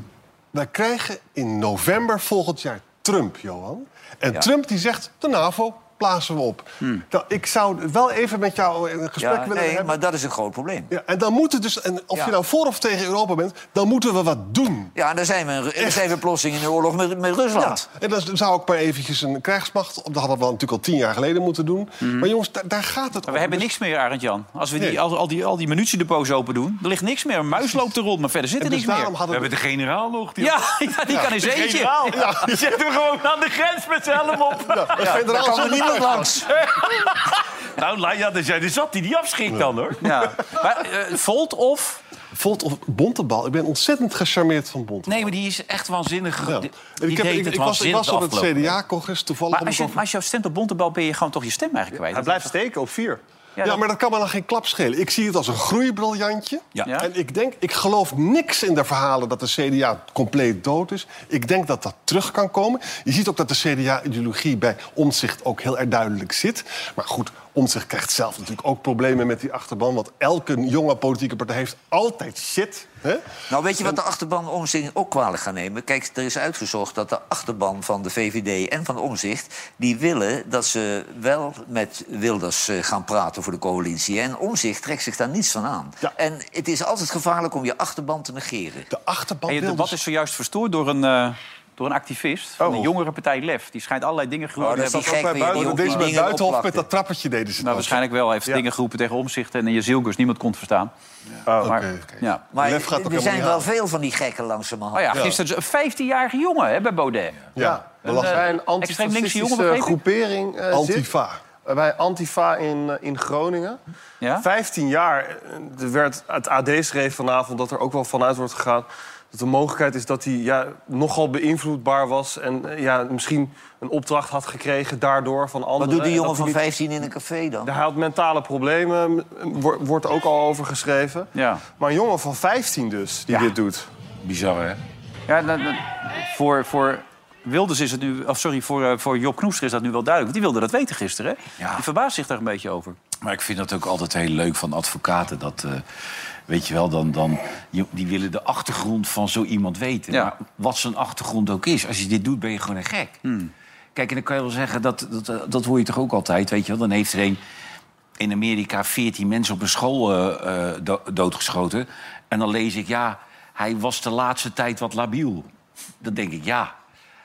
Wij krijgen in november volgend jaar Trump, Johan. En ja. Trump die zegt, de NAVO blazen we op. Hmm. Nou, ik zou wel even met jou een gesprek ja, willen nee, hebben. Maar dat is een groot probleem. Ja, en dan moeten dus, en of ja. je nou voor of tegen Europa bent, dan moeten we wat doen. Ja, en dan zijn we, dan zijn we plotsing in de oorlog met, met Rusland. Ja. En dan zou ik maar eventjes een krijgsmacht... dat hadden we natuurlijk al tien jaar geleden moeten doen. Hmm. Maar jongens, daar, daar gaat het maar om. We hebben niks meer, Arend Jan. Als we die, nee. al, al die, al die munitiedepots open doen, er ligt niks meer. Een muis loopt er rond, maar verder zit er dus niks meer. We hebben de generaal nog. Die ja, ja, die ja. kan eens eentje. Ja. Ja. Die zet hem gewoon aan de grens met zijn helm op. Ja, de generaal ja, kan langs. Nou, Laia, dus jij zat die die afschikt ja. dan, hoor. Ja. Maar, uh, Volt of... Volt of Bontenbal. Ik ben ontzettend gecharmeerd van Bontenbal. Nee, maar die is echt waanzinnig. Ja. Die ik, heb, ik, ik, was, ik was op het C D A-congres toevallig... Maar als je, over... als je stemt op Bontenbal ben je gewoon toch je stem eigenlijk kwijt. Ja, hij blijft steken op vier. Ja, ja, maar dat kan me dan geen klap schelen. Ik zie het als een groeibriljantje. Ja. Ja. En ik denk, ik geloof niks in de verhalen dat de C D A compleet dood is. Ik denk dat dat terug kan komen. Je ziet ook dat de C D A-ideologie bij Omtzigt ook heel erg duidelijk zit. Maar goed, Omtzigt krijgt zelf natuurlijk ook problemen met die achterban. Want elke jonge politieke partij heeft altijd shit. Hè? Nou, weet je wat de achterban Omtzigt ook kwalijk gaan nemen? Kijk, er is uitgezocht dat de achterban van de V V D en van Omtzigt... die willen dat ze wel met Wilders gaan praten voor de coalitie. En Omtzigt trekt zich daar niets van aan. Ja. En het is altijd gevaarlijk om je achterban te negeren. De achterban en het debat is zojuist verstoord door een... Uh... Door een activist van de jongere partij Lef. Die schijnt allerlei dingen geroepen te hebben. Dat was bij Buitenhof. Deze bij Buitenhof met dat trappetje deden ze. Nou, waarschijnlijk wel. Hij heeft ja. dingen geroepen tegen Omtzigt en Yeşilgöz. Niemand kon het verstaan. Ja. Oh, maar, okay. ja. maar Lef gaat er zijn wel aan. Veel van die gekken langzamerhand. Oh ja, gisteren ja. een vijftienjarige jongen hè, bij Baudet. Ja, ja. Een, uh, een antifascistische groepering uh, Antifa. Zit, bij Antifa in, in Groningen. Ja? vijftien jaar. Er werd, het A D schreef vanavond dat er ook wel vanuit wordt gegaan... dat de mogelijkheid is dat hij ja, nogal beïnvloedbaar was... en ja, misschien een opdracht had gekregen daardoor van anderen. Wat doet die jongen van niet... vijftien in een café dan? Hij had mentale problemen, wordt ook al over geschreven. Ja. Maar een jongen van vijftien dus, die ja. dit doet. Bizar, hè? Ja, dat, dat, voor... voor... Wilders is het nu, of sorry, voor, voor Job Knoester is dat nu wel duidelijk. Want die wilde dat weten gisteren, hè? Ja. Die verbaast zich daar een beetje over. Maar ik vind dat ook altijd heel leuk van advocaten. Dat, uh, weet je wel, dan, dan, die willen de achtergrond van zo iemand weten. Ja. Maar wat zijn achtergrond ook is. Als je dit doet, ben je gewoon een gek. Hmm. Kijk, en dan kan je wel zeggen, dat, dat, dat hoor je toch ook altijd, weet je wel. Dan heeft er een in Amerika veertien mensen op een school uh, uh, do- doodgeschoten. En dan lees ik, ja, hij was de laatste tijd wat labiel. Dan denk ik, ja...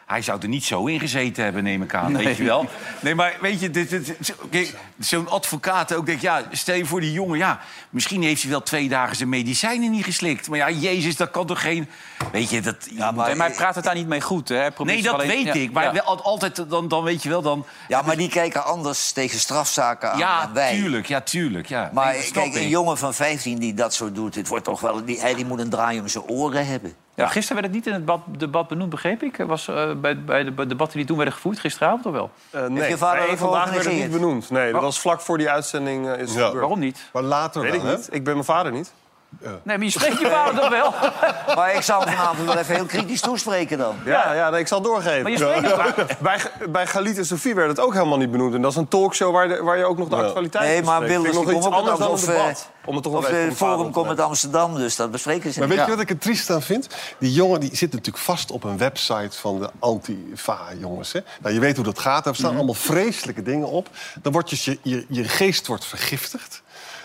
Hij zou er niet zo in gezeten hebben, neem ik aan, nee. weet je wel. Nee, maar weet je, dit, dit, zo, kijk, zo'n advocaat ook denkt... ja, stel je voor die jongen, ja, misschien heeft hij wel twee dagen zijn medicijnen niet geslikt. Maar ja, Jezus, dat kan toch geen... Weet je, dat... Ja, maar, nee, maar hij praat het daar niet mee goed, hè? Probeer nee, dat alleen... weet ja, ik, maar ja. wel, altijd, dan, dan weet je wel, dan... Ja, maar die kijken anders tegen strafzaken aan ja, dan wij. Tuurlijk, ja, tuurlijk, ja. Maar nee, kijk, een jongen van vijftien die dat zo doet, het wordt toch wel, die, hij die moet een draai om zijn oren hebben. Ja, gisteren werd het niet in het bad, debat benoemd, begreep ik. Was uh, bij, bij de debatten die toen werden gevoerd, gisteravond of wel? Uh, nee, je vader nee vandaag werd het niet benoemd. Nee, oh. dat was vlak voor die uitzending. Uh, is ja. het Waarom niet? Maar later Weet dan, ik hè? Niet. Ik ben mijn vader niet. Ja. Nee, maar je spreekt je vader toch wel? Maar ik zou vanavond wel even heel kritisch toespreken dan. Ja, ja nee, ik zal doorgeven. Maar je spreekt ja. het ja. Bij, bij Galit en Sophie werd het ook helemaal niet benoemd. En dat is een talkshow waar, de, waar je ook nog de ja. actualiteit nee, maar bespreekt. Nee, maar Wilders komt anders dan een debat. Om het toch of de Forum komt uit Amsterdam, dus dat bespreken ze. Maar weet ja. je wat ik er triest aan vind? Die jongen die zit natuurlijk vast op een website van de Antifa-jongens. Hè? Nou, je weet hoe dat gaat, daar staan mm-hmm. allemaal vreselijke dingen op. Dan wordt je, je, je geest wordt vergiftigd.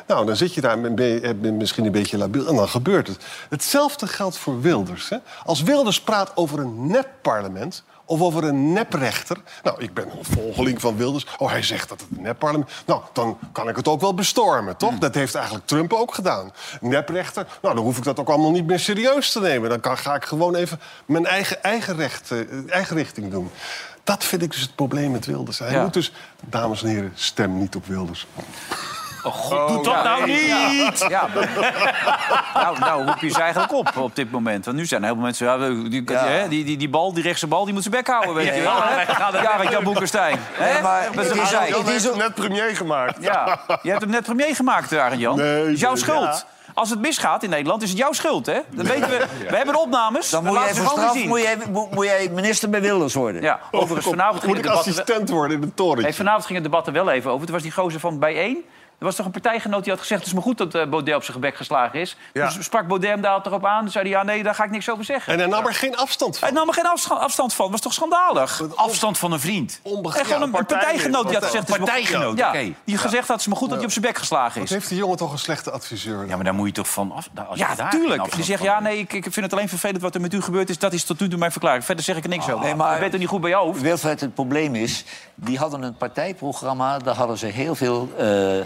Nou, dan zit je daar, ben je misschien een beetje labiel en dan gebeurt het. Hetzelfde geldt voor Wilders. Hè? Als Wilders praat over een nepparlement of over een neprechter... Nou, ik ben een volgeling van Wilders. Oh, hij zegt dat het een nepparlement... Nou, dan kan ik het ook wel bestormen, toch? Mm. Dat heeft eigenlijk Trump ook gedaan. Neprechter, nou, dan hoef ik dat ook allemaal niet meer serieus te nemen. Dan kan, ga ik gewoon even mijn eigen, eigen, recht, uh, eigen richting doen. Dat vind ik dus het probleem met Wilders. Hij ja. moet dus, dames en heren, stem niet op Wilders. Oh, God, oh, doe dat ja, nou nee. niet! Ja. Ja, maar, nou, nou roep je ze eigenlijk op op dit moment. Want nu zijn er heel veel mensen... Ja, die, ja. Die, die, die, die bal, die rechtse bal, die moet zijn bek houden, weet ja, je wel. Ja, ja, Arend Jan Boekestijn. Ja, maar je hebt hem net premier gemaakt. Ja, je hebt hem net premier gemaakt, Arend Jan. Nee, dat is jouw schuld. Ja. Als het misgaat in Nederland, is het jouw schuld, hè? Dat weten we. We hebben de opnames. Dan moet jij voor straf, moet jij, moet, moet jij minister bij Wilders worden. Ja, overigens, vanavond ging het debat... Moet ik assistent worden in het torentje? Vanavond ging het debat er wel even over. Het was die gozer van Bijeen... Er was toch een partijgenoot die had gezegd... het is maar goed dat Baudet op zijn gebek geslagen is. Ja. Dus sprak Baudet hem daar toch op aan. Toen zei hij, ja, nee, daar ga ik niks over zeggen. En hij nam er geen afstand van. Hij nam er geen afstand, afstand van. Dat was toch schandalig? On... Afstand van een vriend. Onbegrijp. En gewoon een, ja, partij, een partijgenoot partij, die had gezegd... Partijgenoot, ja, okay. Die had gezegd had, het is maar goed ja. dat hij op zijn bek geslagen is. Wat heeft die jongen toch een slechte adviseur? Ja, maar daar moet je toch van af... Als ja, natuurlijk. Die zegt, ja, nee, ik, ik vind het alleen vervelend wat er met u gebeurd is. Dat is tot nu toe mijn verklaring. Verder zeg ik er niks ah, over. Nee, maar ik weet het niet goed bij jou hoeft. Wilfred, het probleem is... die hadden een partijprogramma, daar hadden ze heel veel... Uh,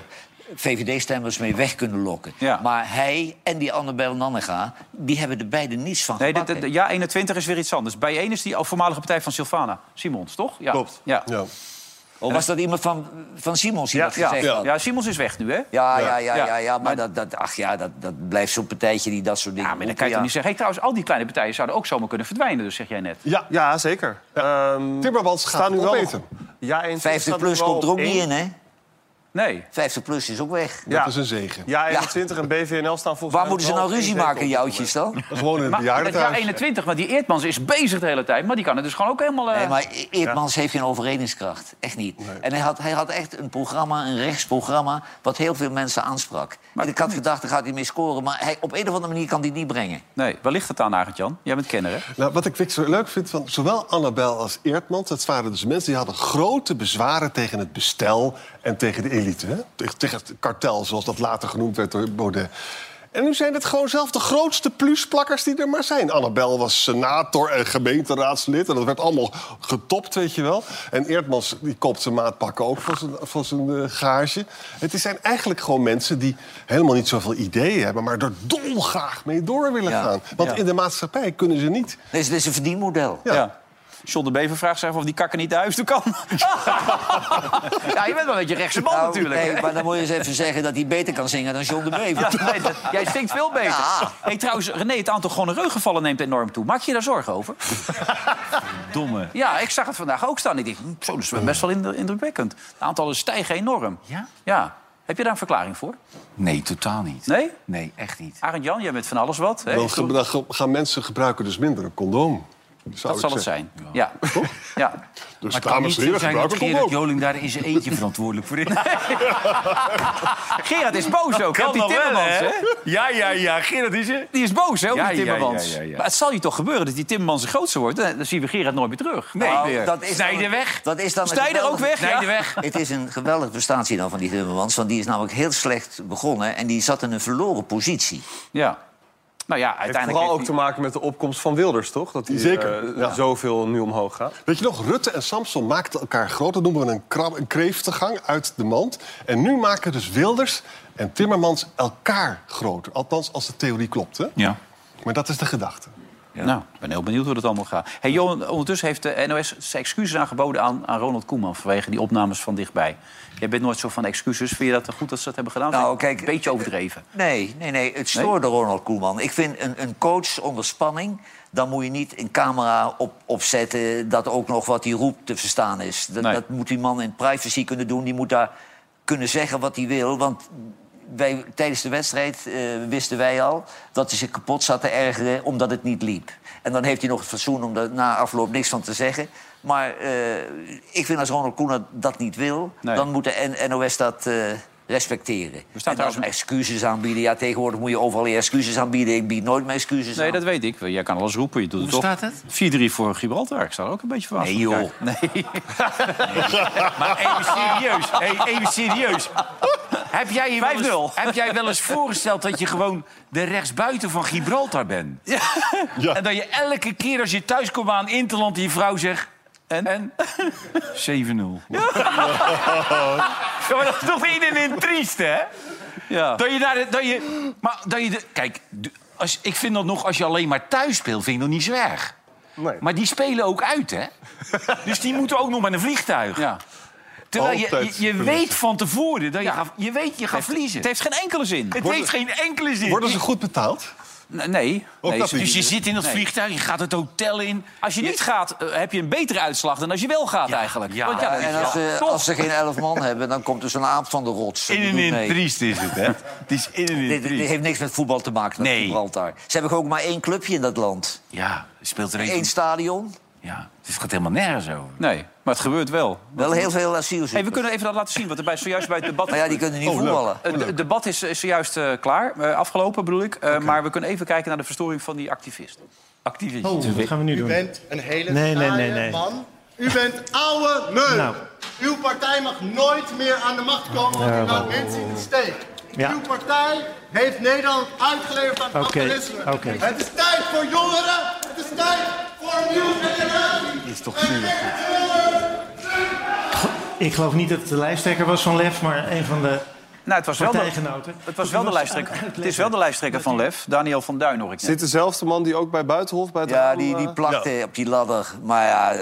V V D-stemmers mee weg kunnen lokken. Ja. Maar hij en die Annabel Nannega, die hebben er beide niets van nee, gepakt. Ja, eenentwintig is weer iets anders. Bijeen is die voormalige partij van Sylvana Simons, toch? Ja. Klopt. Ja. Ja. Of was dat iemand van, van Simons die ja, dat ja, gezegd ja. had? Ja, Simons is weg nu, hè? Ja, ja, ja, ja, ja maar dat, dat, ach ja, dat, dat blijft zo'n partijtje die dat soort dingen... Ja, maar dan kan je ja. toch niet zeggen... Hey, trouwens, al die kleine partijen zouden ook zomaar kunnen verdwijnen, dus zeg jij net. Ja, ja zeker. Ja. Um, Timmermans gaat nu wel beter. Ja, vijftig plus komt er ook niet in, hè? Nee. vijftig plus is ook weg. Ja. Dat is een zegen. Ja, eenentwintig ja. en B V N L staan volgens mij... Waar moeten ze nou ruzie maken, jouwtjes dan? Gewoon in het bejaardentehuis. Ja, eenentwintig, want die Eerdmans is bezig de hele tijd. Maar die kan het dus gewoon ook helemaal... Uh... Nee, maar Eerdmans ja. heeft geen overredingskracht. Echt niet. Nee. En hij had, hij had echt een programma, een rechtsprogramma... wat heel veel mensen aansprak. Maar en ik had gedacht, daar gaat hij mee scoren. Maar hij, op een of andere manier kan hij het niet brengen. Nee, waar ligt het aan, Arend Jan? Jij bent kenner, hè? Nou, wat ik zo leuk vind van zowel Annabel als Eerdmans... dat waren dus mensen die hadden grote bezwaren tegen het bestel... en tegen de elite, hè? Tegen het kartel, zoals dat later genoemd werd door Baudet. En nu zijn het gewoon zelf de grootste plusplakkers die er maar zijn. Annabel was senator en gemeenteraadslid. En dat werd allemaal getopt, weet je wel. En Eerdmans die koopt zijn maatpakken ook voor zijn, voor zijn uh, garage. Het zijn eigenlijk gewoon mensen die helemaal niet zoveel ideeën hebben... maar er dolgraag mee door willen ja. gaan. Want ja. in de maatschappij kunnen ze niet. Nee, het is een verdienmodel. Ja. Ja. John de Bever vraagt zich af of die kakker niet naar huis toe kan. Ja, je bent wel een beetje rechtse man nou, natuurlijk. Nee, maar dan moet je eens even zeggen dat hij beter kan zingen dan John de Bever. Ja, nee, dat, jij zingt veel beter. Ja. Hey, trouwens, René, het aantal gonoreu-gevallen neemt enorm toe. Maak je daar zorgen over? Domme. Ja, ik zag het vandaag ook staan. Ik dacht, zo, dat is best wel indrukwekkend. De aantallen stijgen enorm. Ja? Ja. Heb je daar een verklaring voor? Nee, totaal niet. Nee? Nee, echt niet. Arend Jan, jij bent van alles wat. Hè? Dan gaan mensen gebruiken dus minder een condoom. Zou dat zal zeggen. Het zijn, ja. Ja. Ja. Dus maar dames en heren, gebruik een condoom. Gerard Joling daar in zijn eentje verantwoordelijk voor is. Nee. Gerard is boos ook, hè, die Timmermans. Wel, hè? Ja, ja, ja, Gerard is er. Die is boos, hè, ja, die Timmermans. Ja, ja, ja, ja. Maar het zal je toch gebeuren dat die Timmermans de grootste wordt? Dan zien we Gerard nooit meer terug. Nee, nou, dat is Snijder dan, weg. Dat is dan Snijder ook weg, ja. Weg. Het is een geweldige prestatie dan van die Timmermans. Want die is namelijk heel slecht begonnen. En die zat in een verloren positie. Ja. Nou ja, uiteindelijk heeft vooral ook te maken met de opkomst van Wilders, toch? Dat die Zeker, uh, ja. zoveel nu omhoog gaat. Weet je nog, Rutte en Samson maakten elkaar groot. Dat noemen we een, krab, een kreeftengang uit de mand. En nu maken dus Wilders en Timmermans elkaar groter. Althans, als de theorie klopt, hè? Ja. Maar dat is de gedachte. Ja. Nou, ik ben heel benieuwd hoe dat allemaal gaat. Hey, Johan, ondertussen heeft de N O S zijn excuses aangeboden aan, aan Ronald Koeman... vanwege die opnames van dichtbij. Jij bent nooit zo van excuses. Vind je dat goed dat ze dat hebben gedaan? Nou, kijk, een beetje overdreven. Nee, nee, nee, het stoorde nee? Ronald Koeman. Ik vind een, een coach onder spanning... dan moet je niet een camera op, opzetten... dat ook nog wat hij roept te verstaan is. Dat, nee. dat moet die man in privacy kunnen doen. Die moet daar kunnen zeggen wat hij wil, want... Wij, tijdens de wedstrijd uh, wisten wij al dat hij zich kapot zat te ergeren omdat het niet liep. En dan heeft hij nog het fatsoen om er na afloop niks van te zeggen. Maar uh, ik vind als Ronald Koeman dat niet wil, nee. dan moet de N O S dat uh, respecteren. En als een... excuses aanbieden. Ja, tegenwoordig moet je overal je excuses aanbieden. Ik bied nooit mijn excuses nee, aan. Nee, dat weet ik. Jij kan alles roepen. Je doet Hoe het toch? staat het? vier drie voor Gibraltar. Ik sta er ook een beetje van. Nee, joh. Nee. nee. Maar even serieus. Hey, even serieus. Heb jij, je wel eens, heb jij wel eens voorgesteld dat je gewoon de rechtsbuiten van Gibraltar bent? Ja. Ja. En dat je elke keer als je thuis komt aan Interland die je vrouw zegt... En? en? zeven nul. Ja. Ja, maar dat is toch in en in triest, hè? Ja. Dat je daar... Dat je, maar dat je... De, kijk, als, ik vind dat nog, als je alleen maar thuis speelt, vind ik dat niet zo erg. Nee. Maar die spelen ook uit, hè? Dus die moeten ook nog met een vliegtuig. Ja. Terwijl je, je, je weet van tevoren dat je, ja. gaat, je, weet, je gaat het, verliezen. Het heeft geen enkele zin. Het Worden, heeft geen enkele zin. Worden ze goed betaald? Nee. nee. nee. Dus je zit in dat nee. vliegtuig, je gaat het hotel in. Als je niet je... gaat, heb je een betere uitslag dan als je wel gaat ja. eigenlijk. Ja. Want ja, en als, ja. ze, als ze geen elf man hebben, dan komt er zo'n aap van de rots. In en in triest is het, hè? Het is in en in triest. Dit heeft niks met voetbal te maken, dat nee. Gibraltar. Ze hebben ook maar één clubje in dat land. Ja, speelt er één. Eén stadion. Ja, dus het gaat helemaal nergens over. Nee, maar het gebeurt wel. Wel heel veel asielzoekers. Hey, we kunnen even dat laten zien, want er bij, zojuist bij het debat... Maar ja, die kunnen niet oh, voetballen. Het de, debat is, is zojuist uh, klaar, uh, afgelopen bedoel ik. Uh, okay. Maar we kunnen even kijken naar de verstoring van die activist. Activist. Oh, wat gaan we nu doen? U bent een hele nee, nee, nee, nee. man. U bent ouwe meul. Nou. Uw partij mag nooit meer aan de macht komen, want u laat mensen in de steek. Ja. Uw partij heeft Nederland uitgeleverd aan okay. kapitalisme. Okay. Het is tijd voor jongeren, het is tijd... Dit is toch zielig. Ik geloof niet dat het de lijsttrekker was van Lef, maar een van de nou, het was partijgenoten. Wel de, het, was wel de lijsttrekker. Het is wel de lijsttrekker van Lef, Daniel van Duin hoor ik net. Zit dezelfde man die ook bij Buitenhof... Bij het ja, die, die plakte ja. op die ladder. Maar ja,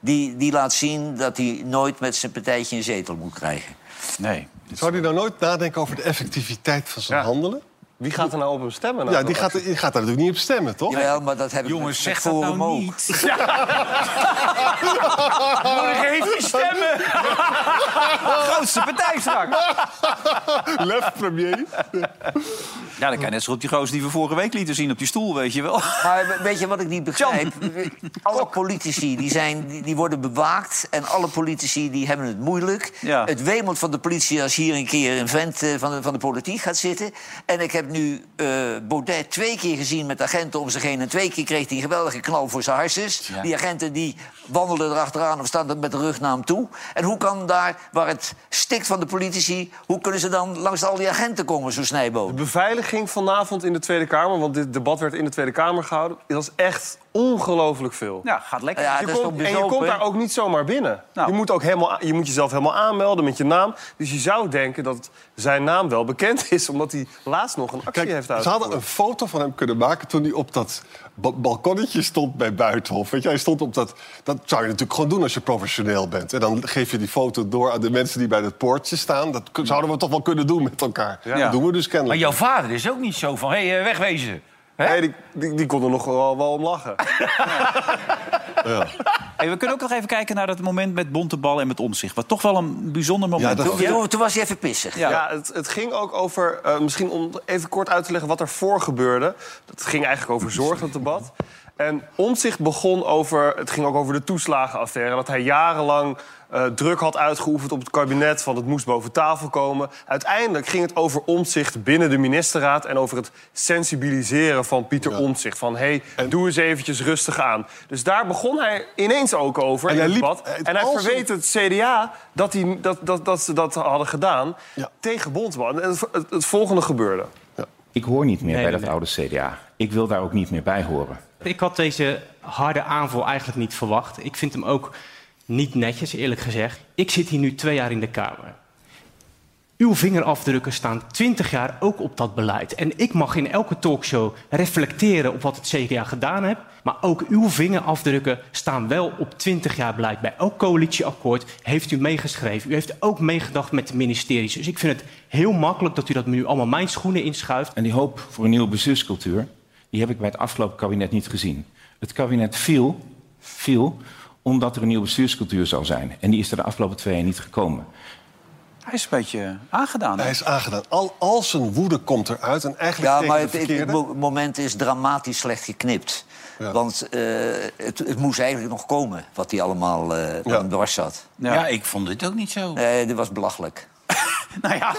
die, die laat zien dat hij nooit met zijn partijtje een zetel moet krijgen. Nee. Zou hij nou nooit nadenken over de effectiviteit van zijn ja. handelen? Wie gaat er nou op hem stemmen? Nou ja, die gaat, die gaat daar natuurlijk niet op stemmen, toch? Jawel, maar dat heb ik Jongens, zeg dat nou ook. niet. Ja. Maar geef die stemmen. Grootste partij straks. Lef premier. Ja, dan kan je net zo op die goos die we vorige week lieten zien op die stoel, weet je wel. Maar weet je wat ik niet begrijp? John. Alle politici die zijn, die worden bewaakt en alle politici die hebben het moeilijk. Ja. Het wemelt van de politie als hier een keer een vent van de, van de politiek gaat zitten. En ik heb nu uh, Baudet twee keer gezien met agenten om zich heen. En twee keer kreeg hij een geweldige knal voor zijn harses. Ja. Die agenten die wandelen erachteraan of staan er met de rug naar hem toe. En hoe kan daar, waar het stikt van de politici... hoe kunnen ze dan langs al die agenten komen, zo'n snijboot? De beveiliging vanavond in de Tweede Kamer... want dit debat werd in de Tweede Kamer gehouden... dat is echt ongelooflijk veel. Ja, gaat lekker. Ja, je dat komt, is en je komt daar ook niet zomaar binnen. Nou. Je moet ook helemaal, je moet jezelf helemaal aanmelden met je naam. Dus je zou denken dat zijn naam wel bekend is... omdat hij laatst nog een actie Kijk, heeft uitgevoerd. Ze hadden een foto van hem kunnen maken... toen hij op dat balkonnetje stond bij Buitenhof. Weet je, hij stond op dat... Dat zou je natuurlijk gewoon doen als je professioneel bent. En dan geef je die foto door aan de mensen die bij het poortje staan. Dat zouden we toch wel kunnen doen met elkaar. Ja. Dat doen we dus kennelijk. Maar jouw vader is ook niet zo van, hé, hey, wegwezen. Hè? Nee, die, die, die kon er nog wel, wel om lachen. Ja. Hey, we kunnen ook nog even kijken naar dat moment met Bontenbal en met Omtzigt. Wat toch wel een bijzonder moment. Ja, dat... ja, toen was hij even pissig. Ja, ja het, het ging ook over... Uh, misschien om even kort uit te leggen wat er voor gebeurde. Dat ging eigenlijk over zorg, dat debat. En Omtzigt begon over... Het ging ook over de toeslagenaffaire. Dat hij jarenlang uh, druk had uitgeoefend op het kabinet... van het moest boven tafel komen. Uiteindelijk ging het over Omtzigt binnen de ministerraad... en over het sensibiliseren van Pieter ja. Omtzigt. Van, hé, hey, doe eens eventjes rustig aan. Dus daar begon hij ineens ook over en in het debat. En hij verweet het C D A dat, die, dat, dat, dat ze dat hadden gedaan ja. tegen Bontenbal. En het, het, het volgende gebeurde. Ja. Ik hoor niet meer nee, bij nee. dat oude C D A. Ik wil daar ook niet meer bij horen. Ik had deze harde aanval eigenlijk niet verwacht. Ik vind hem ook niet netjes, eerlijk gezegd. Ik zit hier nu twee jaar in de Kamer. Uw vingerafdrukken staan twintig jaar ook op dat beleid. En ik mag in elke talkshow reflecteren op wat het C D A gedaan heeft. Maar ook uw vingerafdrukken staan wel op twintig jaar beleid. Bij elk coalitieakkoord heeft u meegeschreven. U heeft ook meegedacht met de ministeries. Dus ik vind het heel makkelijk dat u dat nu allemaal mijn schoenen inschuift. En die hoop voor een nieuwe bestuurscultuur... die heb ik bij het afgelopen kabinet niet gezien. Het kabinet viel, viel omdat er een nieuwe bestuurscultuur zou zijn. En die is er de afgelopen twee jaar niet gekomen. Hij is een beetje aangedaan. Hè? Hij is aangedaan. Al, al zijn woede komt eruit. En eigenlijk ja, tegen maar het, het, het moment is dramatisch slecht geknipt. Ja. Want uh, het, het moest eigenlijk nog komen wat hij allemaal uh, ja. aan de dwars zat. Ja. ja, ik vond dit ook niet zo. Nee, dit was belachelijk. Nou ja.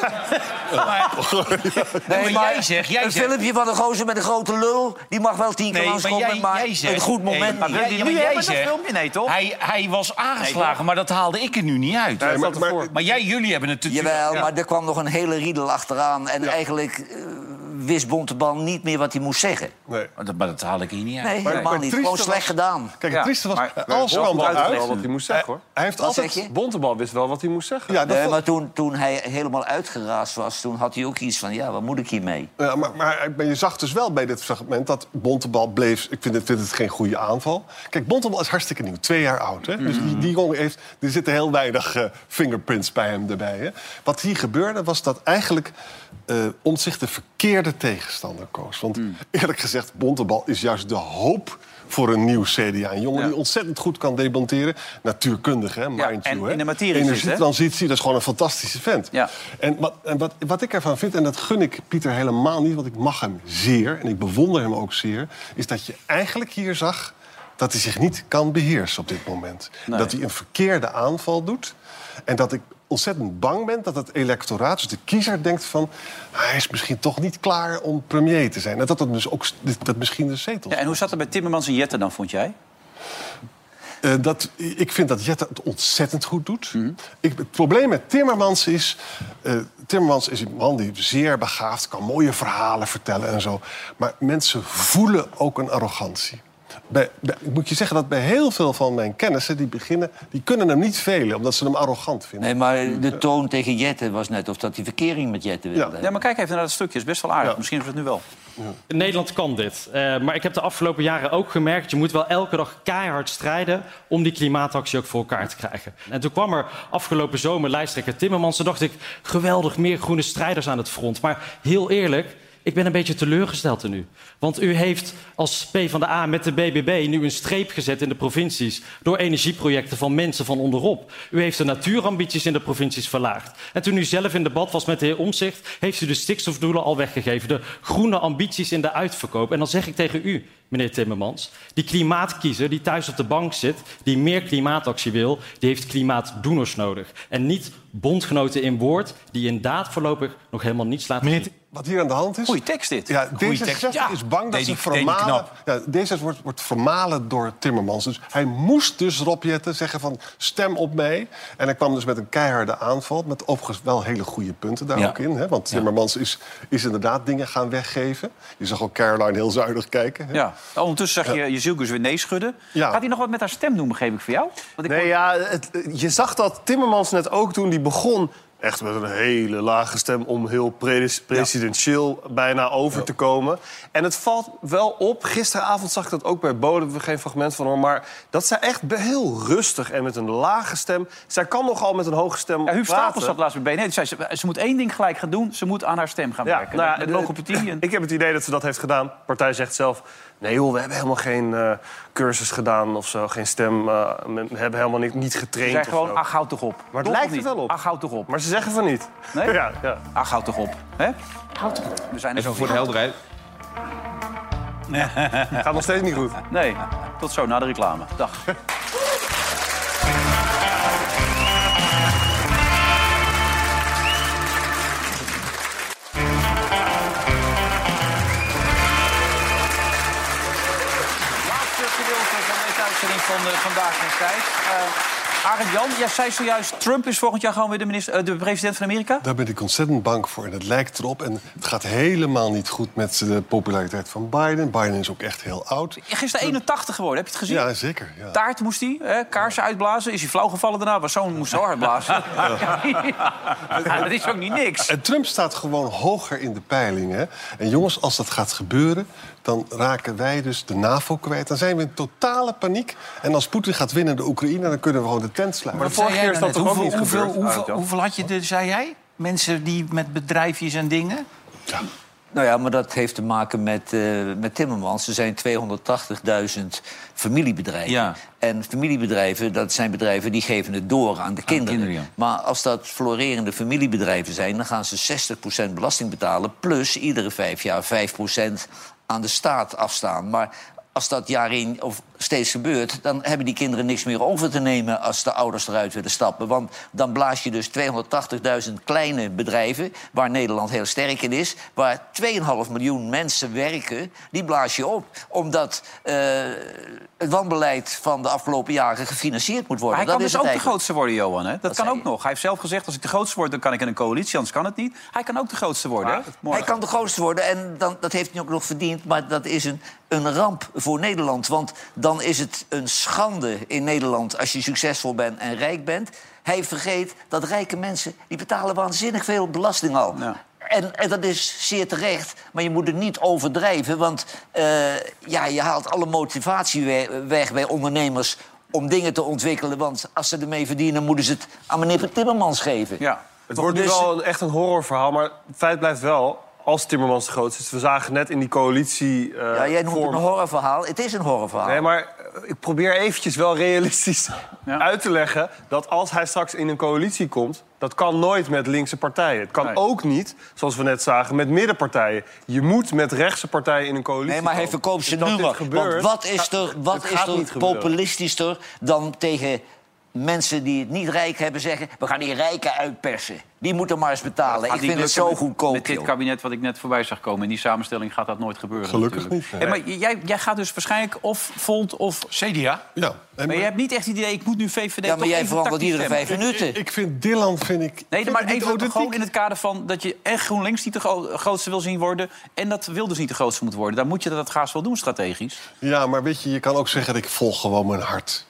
Maar, nee, maar jij zegt, jij een zegt. filmpje van een gozer met een grote lul... die mag wel tien keer nee, langskomen, maar, maar zegt, een goed moment. Nee, maar jij, maar jij zegt, dat filmpje, nee, toch? Hij, hij was aangeslagen, nee, maar dat haalde ik er nu niet uit. Nee, maar, maar, maar, maar jij, jullie hebben het natuurlijk... Jawel, ja. maar er kwam nog een hele riedel achteraan... en ja. eigenlijk uh, wist Bontenbal niet meer wat hij moest zeggen. Nee. Maar, dat, maar dat haal ik hier niet uit. Nee, helemaal maar, maar niet. Gewoon slecht was, gedaan. Kijk, het trieste was... Ja. Alles kwam wel uit wat hij moest zeggen, hoor. Hij heeft altijd... Bontenbal wist wel wat hij moest zeggen. Maar toen hij... helemaal uitgeraasd was, toen had hij ook iets van... ja, wat moet ik hiermee? Ja, maar, maar je zag dus wel bij dit fragment dat Bontenbal bleef... ik vind het, vind het geen goede aanval. Kijk, Bontenbal is hartstikke nieuw, twee jaar oud. Hè? Mm. Dus die, die jongen heeft... er zitten heel weinig uh, fingerprints bij hem erbij. Hè? Wat hier gebeurde, was dat eigenlijk... Uh, Omtzigt de verkeerde tegenstander koos. Want mm. eerlijk gezegd, Bontenbal is juist de hoop... voor een nieuw C D A. Een jongen ja. die ontzettend goed kan debatteren. Natuurkundig, hè? Ja, en you, hè? In de materie energietransitie, dat is gewoon een fantastische vent. Ja. En, wat, en wat, wat ik ervan vind, en dat gun ik Pieter helemaal niet... want ik mag hem zeer, en ik bewonder hem ook zeer... is dat je eigenlijk hier zag dat hij zich niet kan beheersen op dit moment. Nee. Dat hij een verkeerde aanval doet. En dat ik ontzettend bang ben dat het electoraat, dus de kiezer, denkt van... hij is misschien toch niet klaar om premier te zijn. En dat dat, dus ook, dat misschien de zetel. Ja, en hoe zat het bij Timmermans en Jetten dan, vond jij? Uh, dat, ik vind dat Jetten het ontzettend goed doet. Mm. Ik, het probleem met Timmermans is... Uh, Timmermans is een man die zeer begaafd kan mooie verhalen vertellen en zo. Maar mensen voelen ook een arrogantie. Bij, bij, moet je zeggen dat bij heel veel van mijn kennissen... die beginnen, die kunnen hem niet velen, omdat ze hem arrogant vinden. Nee, maar de toon tegen Jetten was net of dat die verkering met Jetten wilde. Ja. ja, maar kijk even naar dat stukje, is best wel aardig. Ja. Misschien is het nu wel. Ja. In Nederland kan dit. Uh, maar ik heb de afgelopen jaren ook gemerkt... je moet wel elke dag keihard strijden... om die klimaatactie ook voor elkaar te krijgen. En toen kwam er afgelopen zomer lijsttrekker Timmermans... toen dacht ik, geweldig, meer groene strijders aan het front. Maar heel eerlijk... ik ben een beetje teleurgesteld er nu. Want u heeft als PvdA met de B B B nu een streep gezet in de provincies... door energieprojecten van mensen van onderop. U heeft de natuurambities in de provincies verlaagd. En toen u zelf in debat was met de heer Omtzigt... heeft u de stikstofdoelen al weggegeven. De groene ambities in de uitverkoop. En dan zeg ik tegen u, meneer Timmermans... die klimaatkiezer die thuis op de bank zit... die meer klimaatactie wil, die heeft klimaatdoeners nodig. En niet bondgenoten in woord... die inderdaad voorlopig nog helemaal niets laten zien. Wat hier aan de hand is... Goeie tekst dit. Ja, D zesenzestig ja. is bang dat ze vermalen... Ja, D zesenzestig wordt, wordt vermalen door Timmermans. Dus hij moest dus Rob Jetten zeggen van stem op mij. En hij kwam dus met een keiharde aanval. Met overigens wel hele goede punten daar ja. ook in. Hè? Want Timmermans ja. is, is inderdaad dingen gaan weggeven. Je zag ook Caroline heel zuinig kijken. Hè? Ja. Ondertussen zag je Yeşilgöz weer nee schudden. Ja. Gaat hij nog wat met haar stem doen, begreep ik, voor jou? Want ik nee, kon... ja, het, je zag dat Timmermans net ook toen die begon... echt met een hele lage stem om heel pres- presidentieel ja. bijna over ja. te komen. En het valt wel op. Gisteravond zag ik dat ook bij Baudet. We geen fragment van hoor. Maar dat zij echt heel rustig en met een lage stem... Zij kan nogal met een hoge stem ja, Huub Stapels zat laatst bij B N. Zei ze, ze moet één ding gelijk gaan doen. Ze moet aan haar stem gaan ja, werken. Nou, met, met de, de, en... Ik heb het idee dat ze dat heeft gedaan. De partij zegt zelf... Nee joh, we hebben helemaal geen uh, cursus gedaan of zo. Geen stem. Uh, we hebben helemaal niet, niet getraind. Ze zeggen gewoon, ach, houd toch op. Maar het lijkt het wel op. Ach, houd toch op. Maar ze zeggen van niet. Nee? ja, ja. Ach, houd toch op. Hè? Houd toch op. We zijn er zo voor de helderheid. Nee. Gaat nog steeds niet goed. Nee. Tot zo, na de reclame. Dag. Van de Vandaag Inside. Uh, Arend Jan, jij zei zojuist... Trump is volgend jaar gewoon weer de, minister, uh, de president van Amerika? Daar ben ik ontzettend bang voor. En het lijkt erop. En het gaat helemaal niet goed met de populariteit van Biden. Biden is ook echt heel oud. Gisteren eenentachtig geworden, heb je het gezien? Ja, zeker. Ja. Taart moest hij, hè, kaarsen uitblazen. Is hij flauw gevallen daarna? Maar zo'n moest zo hard blazen. Ja. Ja, dat is ook niet niks. En Trump staat gewoon hoger in de peilingen. En jongens, als dat gaat gebeuren... dan raken wij dus de NAVO kwijt. Dan zijn we in totale paniek. En als Poetin gaat winnen de Oekraïne, dan kunnen we gewoon de tent sluiten. Maar de vorige keer is dat toch ook niet hoeveel, gebeurd? Hoeveel, hoeveel, hoeveel had je, de, zei jij? Mensen die met bedrijfjes en dingen? Ja. Nou ja, maar dat heeft te maken met, uh, met Timmermans. Er zijn tweehonderdtachtigduizend familiebedrijven. Ja. En familiebedrijven, dat zijn bedrijven die geven het door aan de aan kinderen. kinderen ja. Maar als dat florerende familiebedrijven zijn... dan gaan ze zestig procent belasting betalen... plus iedere vijf jaar vijf procent aan de staat afstaan. Maar als dat jaar in of steeds gebeurt... dan hebben die kinderen niks meer over te nemen... als de ouders eruit willen stappen. Want dan blaas je dus tweehonderdtachtigduizend kleine bedrijven... waar Nederland heel sterk in is... waar twee komma vijf miljoen mensen werken, die blaas je op. Omdat uh, het wanbeleid van de afgelopen jaren gefinancierd moet worden. Maar hij dat kan dus ook eigenlijk... de grootste worden, Johan. Hè? Dat, dat kan ook je? nog. Hij heeft zelf gezegd, als ik de grootste word... dan kan ik in een coalitie, anders kan het niet. Hij kan ook de grootste worden. Ja, hij kan de grootste worden en dan, dat heeft hij ook nog verdiend... maar dat is een, een ramp voor Nederland, want... dan is het een schande in Nederland als je succesvol bent en rijk bent. Hij vergeet dat rijke mensen, die betalen waanzinnig veel belasting al. Ja. En, en dat is zeer terecht, maar je moet het niet overdrijven. Want uh, ja, je haalt alle motivatie we- weg bij ondernemers om dingen te ontwikkelen. Want als ze ermee verdienen, moeten ze het aan meneer Timmermans geven. Ja. Het wordt nu dus... wel een, echt een horrorverhaal, maar het feit blijft wel... als Timmermans de grootste is. We zagen net in die coalitie... Uh, ja, jij noemt vorm. het een horrorverhaal. Het is een horrorverhaal. Nee, maar ik probeer eventjes wel realistisch ja. uit te leggen... dat als hij straks in een coalitie komt... dat kan nooit met linkse partijen. Het kan nee. ook niet, zoals we net zagen, met middenpartijen. Je moet met rechtse partijen in een coalitie Nee, maar komen. Hij verkoopt zijn nummer. Want wat is er, wat is er populistischer dan tegen... mensen die het niet rijk hebben zeggen... we gaan die rijken uitpersen. Die moeten maar eens betalen. Ja, ik vind het zo met, goedkoop. Met dit kabinet wat ik net voorbij zag komen... in die samenstelling gaat dat nooit gebeuren. Gelukkig natuurlijk. niet. Nee. Hey, maar jij, jij gaat dus waarschijnlijk of Volt of C D A. Ja. Maar, maar je hebt niet echt het idee, ik moet nu V V D... Ja, maar jij verandert iedere vijf minuten. Ik, ik vind Dylan, vind ik... Nee, vind maar even authentiek. Gewoon in het kader van dat je en GroenLinks niet de gro- grootste wil zien worden... en dat Wilders niet de grootste moet worden. Dan moet je dat gaas wel doen, strategisch. Ja, maar weet je, je kan ook zeggen... ik volg gewoon mijn hart...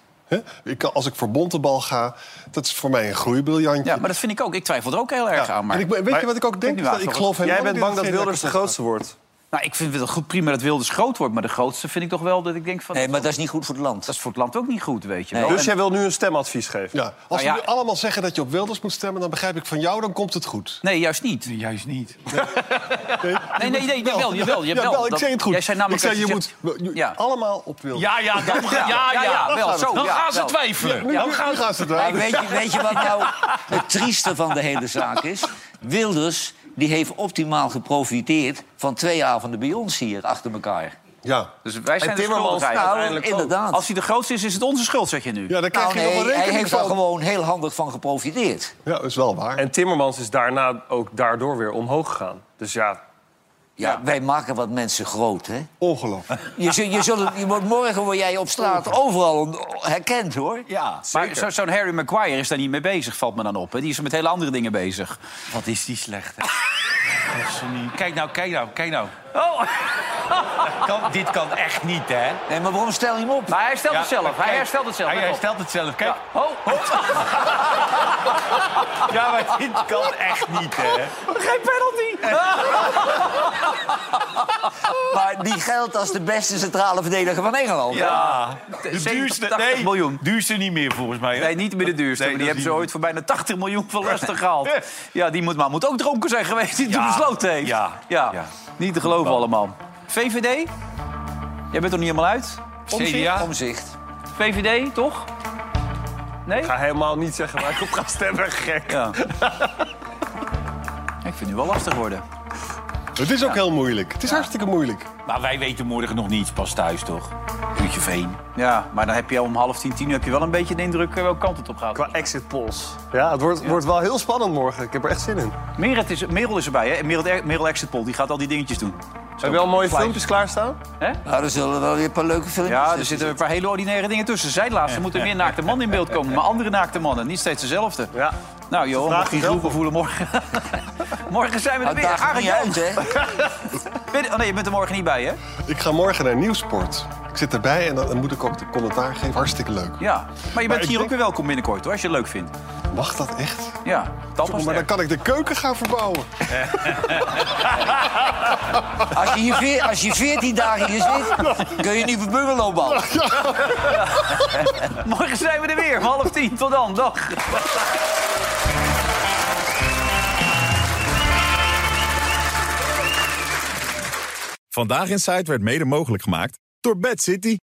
Ik kan, als ik voor Bontenbal ga, dat is voor mij een groeibriljantje. Ja, maar dat vind ik ook. Ik twijfel er ook heel erg ja. aan. Maar... En ik, weet maar, je wat ik ook denk? Ik dat ik geloof Jij bent bang dat Wilders de grootste wordt. Nou, ik vind het goed, prima dat Wilders groot wordt. Maar de grootste vind ik toch wel dat ik denk van... Nee, maar dat is niet goed voor het land. Dat is voor het land ook niet goed, weet je wel. Nee. Dus en... jij wil nu een stemadvies geven? Ja. Als we nou ja. nu allemaal zeggen dat je op Wilders moet stemmen... dan begrijp ik van jou, dan komt het goed. Nee, juist niet. Nee, juist niet. Nee, nee, nee, nee, nee jawel, jawel, jawel. Ja, wel, ik zei het goed. Jij zei namelijk ik zei, je moet je, ja. allemaal op Wilders. Ja, ja, dan, ja, ja, ja, ja, wel, zo, dan ja, gaan ze twijfelen. Ja, dan gaan ze twijfelen. Weet je wat nou het trieste van de hele zaak is? Wilders... die heeft optimaal geprofiteerd van twee avonden bij ons hier achter elkaar. Ja. Dus wij zijn en de schuld nou, inderdaad. Als hij de grootste is, is het onze schuld, zeg je nu. Ja, daar krijg nou, je nee, nog een rekening. Hij heeft daar gewoon heel handig van geprofiteerd. Ja, dat is wel waar. En Timmermans is daarna ook daardoor weer omhoog gegaan. Dus ja... Ja, ja, wij maken wat mensen groot, hè? Ongelooflijk. Je, je, je zult, je, morgen word jij op straat overal herkend, hoor. Ja, zeker. Maar zo, zo'n Harry Maguire is daar niet mee bezig, valt me dan op. Hè? Die is met hele andere dingen bezig. Wat is die slecht, hè? Kijk nou, kijk nou, kijk nou. Oh! Kan, dit kan echt niet, hè? Nee, maar waarom stel je hem op? Maar hij herstelt ja, het zelf. Kijk, hij herstelt het zelf. Hij herstelt het zelf. Kijk. Ja. Oh. Oh. Ja, maar dit kan echt niet, hè? Geen penalty! Maar die geldt als de beste centrale verdediger van Engeland. Ja. De duurste, tachtig miljoen. Duurste niet meer, volgens mij. Hè? Nee, niet meer de duurste. Nee, maar die hebben ze ooit voor bijna tachtig miljoen van Leicester gehaald. Ja, die moet, maar moet ook dronken zijn geweest die ja. toen besloten heeft. Ja. Ja. Ja. Niet te geloven allemaal. V V D? Jij bent er niet helemaal uit. Omtzigt? C D A. Omtzigt. V V D, toch? Nee? Ik ga helemaal niet zeggen waar ik op ga stemmen, gek. Ja. Ik vind het nu wel lastig worden. Het is ja. ook heel moeilijk. Het is ja. hartstikke moeilijk. Maar wij weten morgen nog niets, pas thuis toch? Uurtje veen. Ja, maar dan heb je om half tien, tien heb je wel een beetje de indruk welke kant het op gaat. Qua exit polls. Ja, het wordt, ja. wordt wel heel spannend morgen. Ik heb er echt zin in. Merel is, Merel is erbij, hè? Merel, Merel exit poll, die gaat al die dingetjes doen. Hebben we wel mooie flyers. filmpjes klaarstaan? He? Nou, er zullen wel weer een paar leuke filmpjes Ja, er zitten zit. een paar hele ordinaire dingen tussen. Zij laatste moeten meer naakte mannen in beeld komen. Maar andere naakte mannen, niet steeds dezelfde. Ja. Nou, Johan, mag die groepen voelen morgen. Morgen zijn we er weer. Arend Jan, hè? Oh nee, je bent er morgen niet bij, hè? Ik ga morgen naar Nieuwsport. Ik zit erbij en dan moet ik ook de commentaar geven. Hartstikke leuk. Ja, maar je bent maar hier denk... ook weer welkom binnenkort, hoor, als je het leuk vindt. Mag dat echt? Ja, dat was Maar dan kan ik de keuken gaan verbouwen. Als je, hier veer, als je veertien dagen hier zit, kun je niet voor bungalow bouwen. Ja. Ja. Morgen zijn we er weer, om half tien. Tot dan, dag. Vandaag Inside werd mede mogelijk gemaakt door Bad City.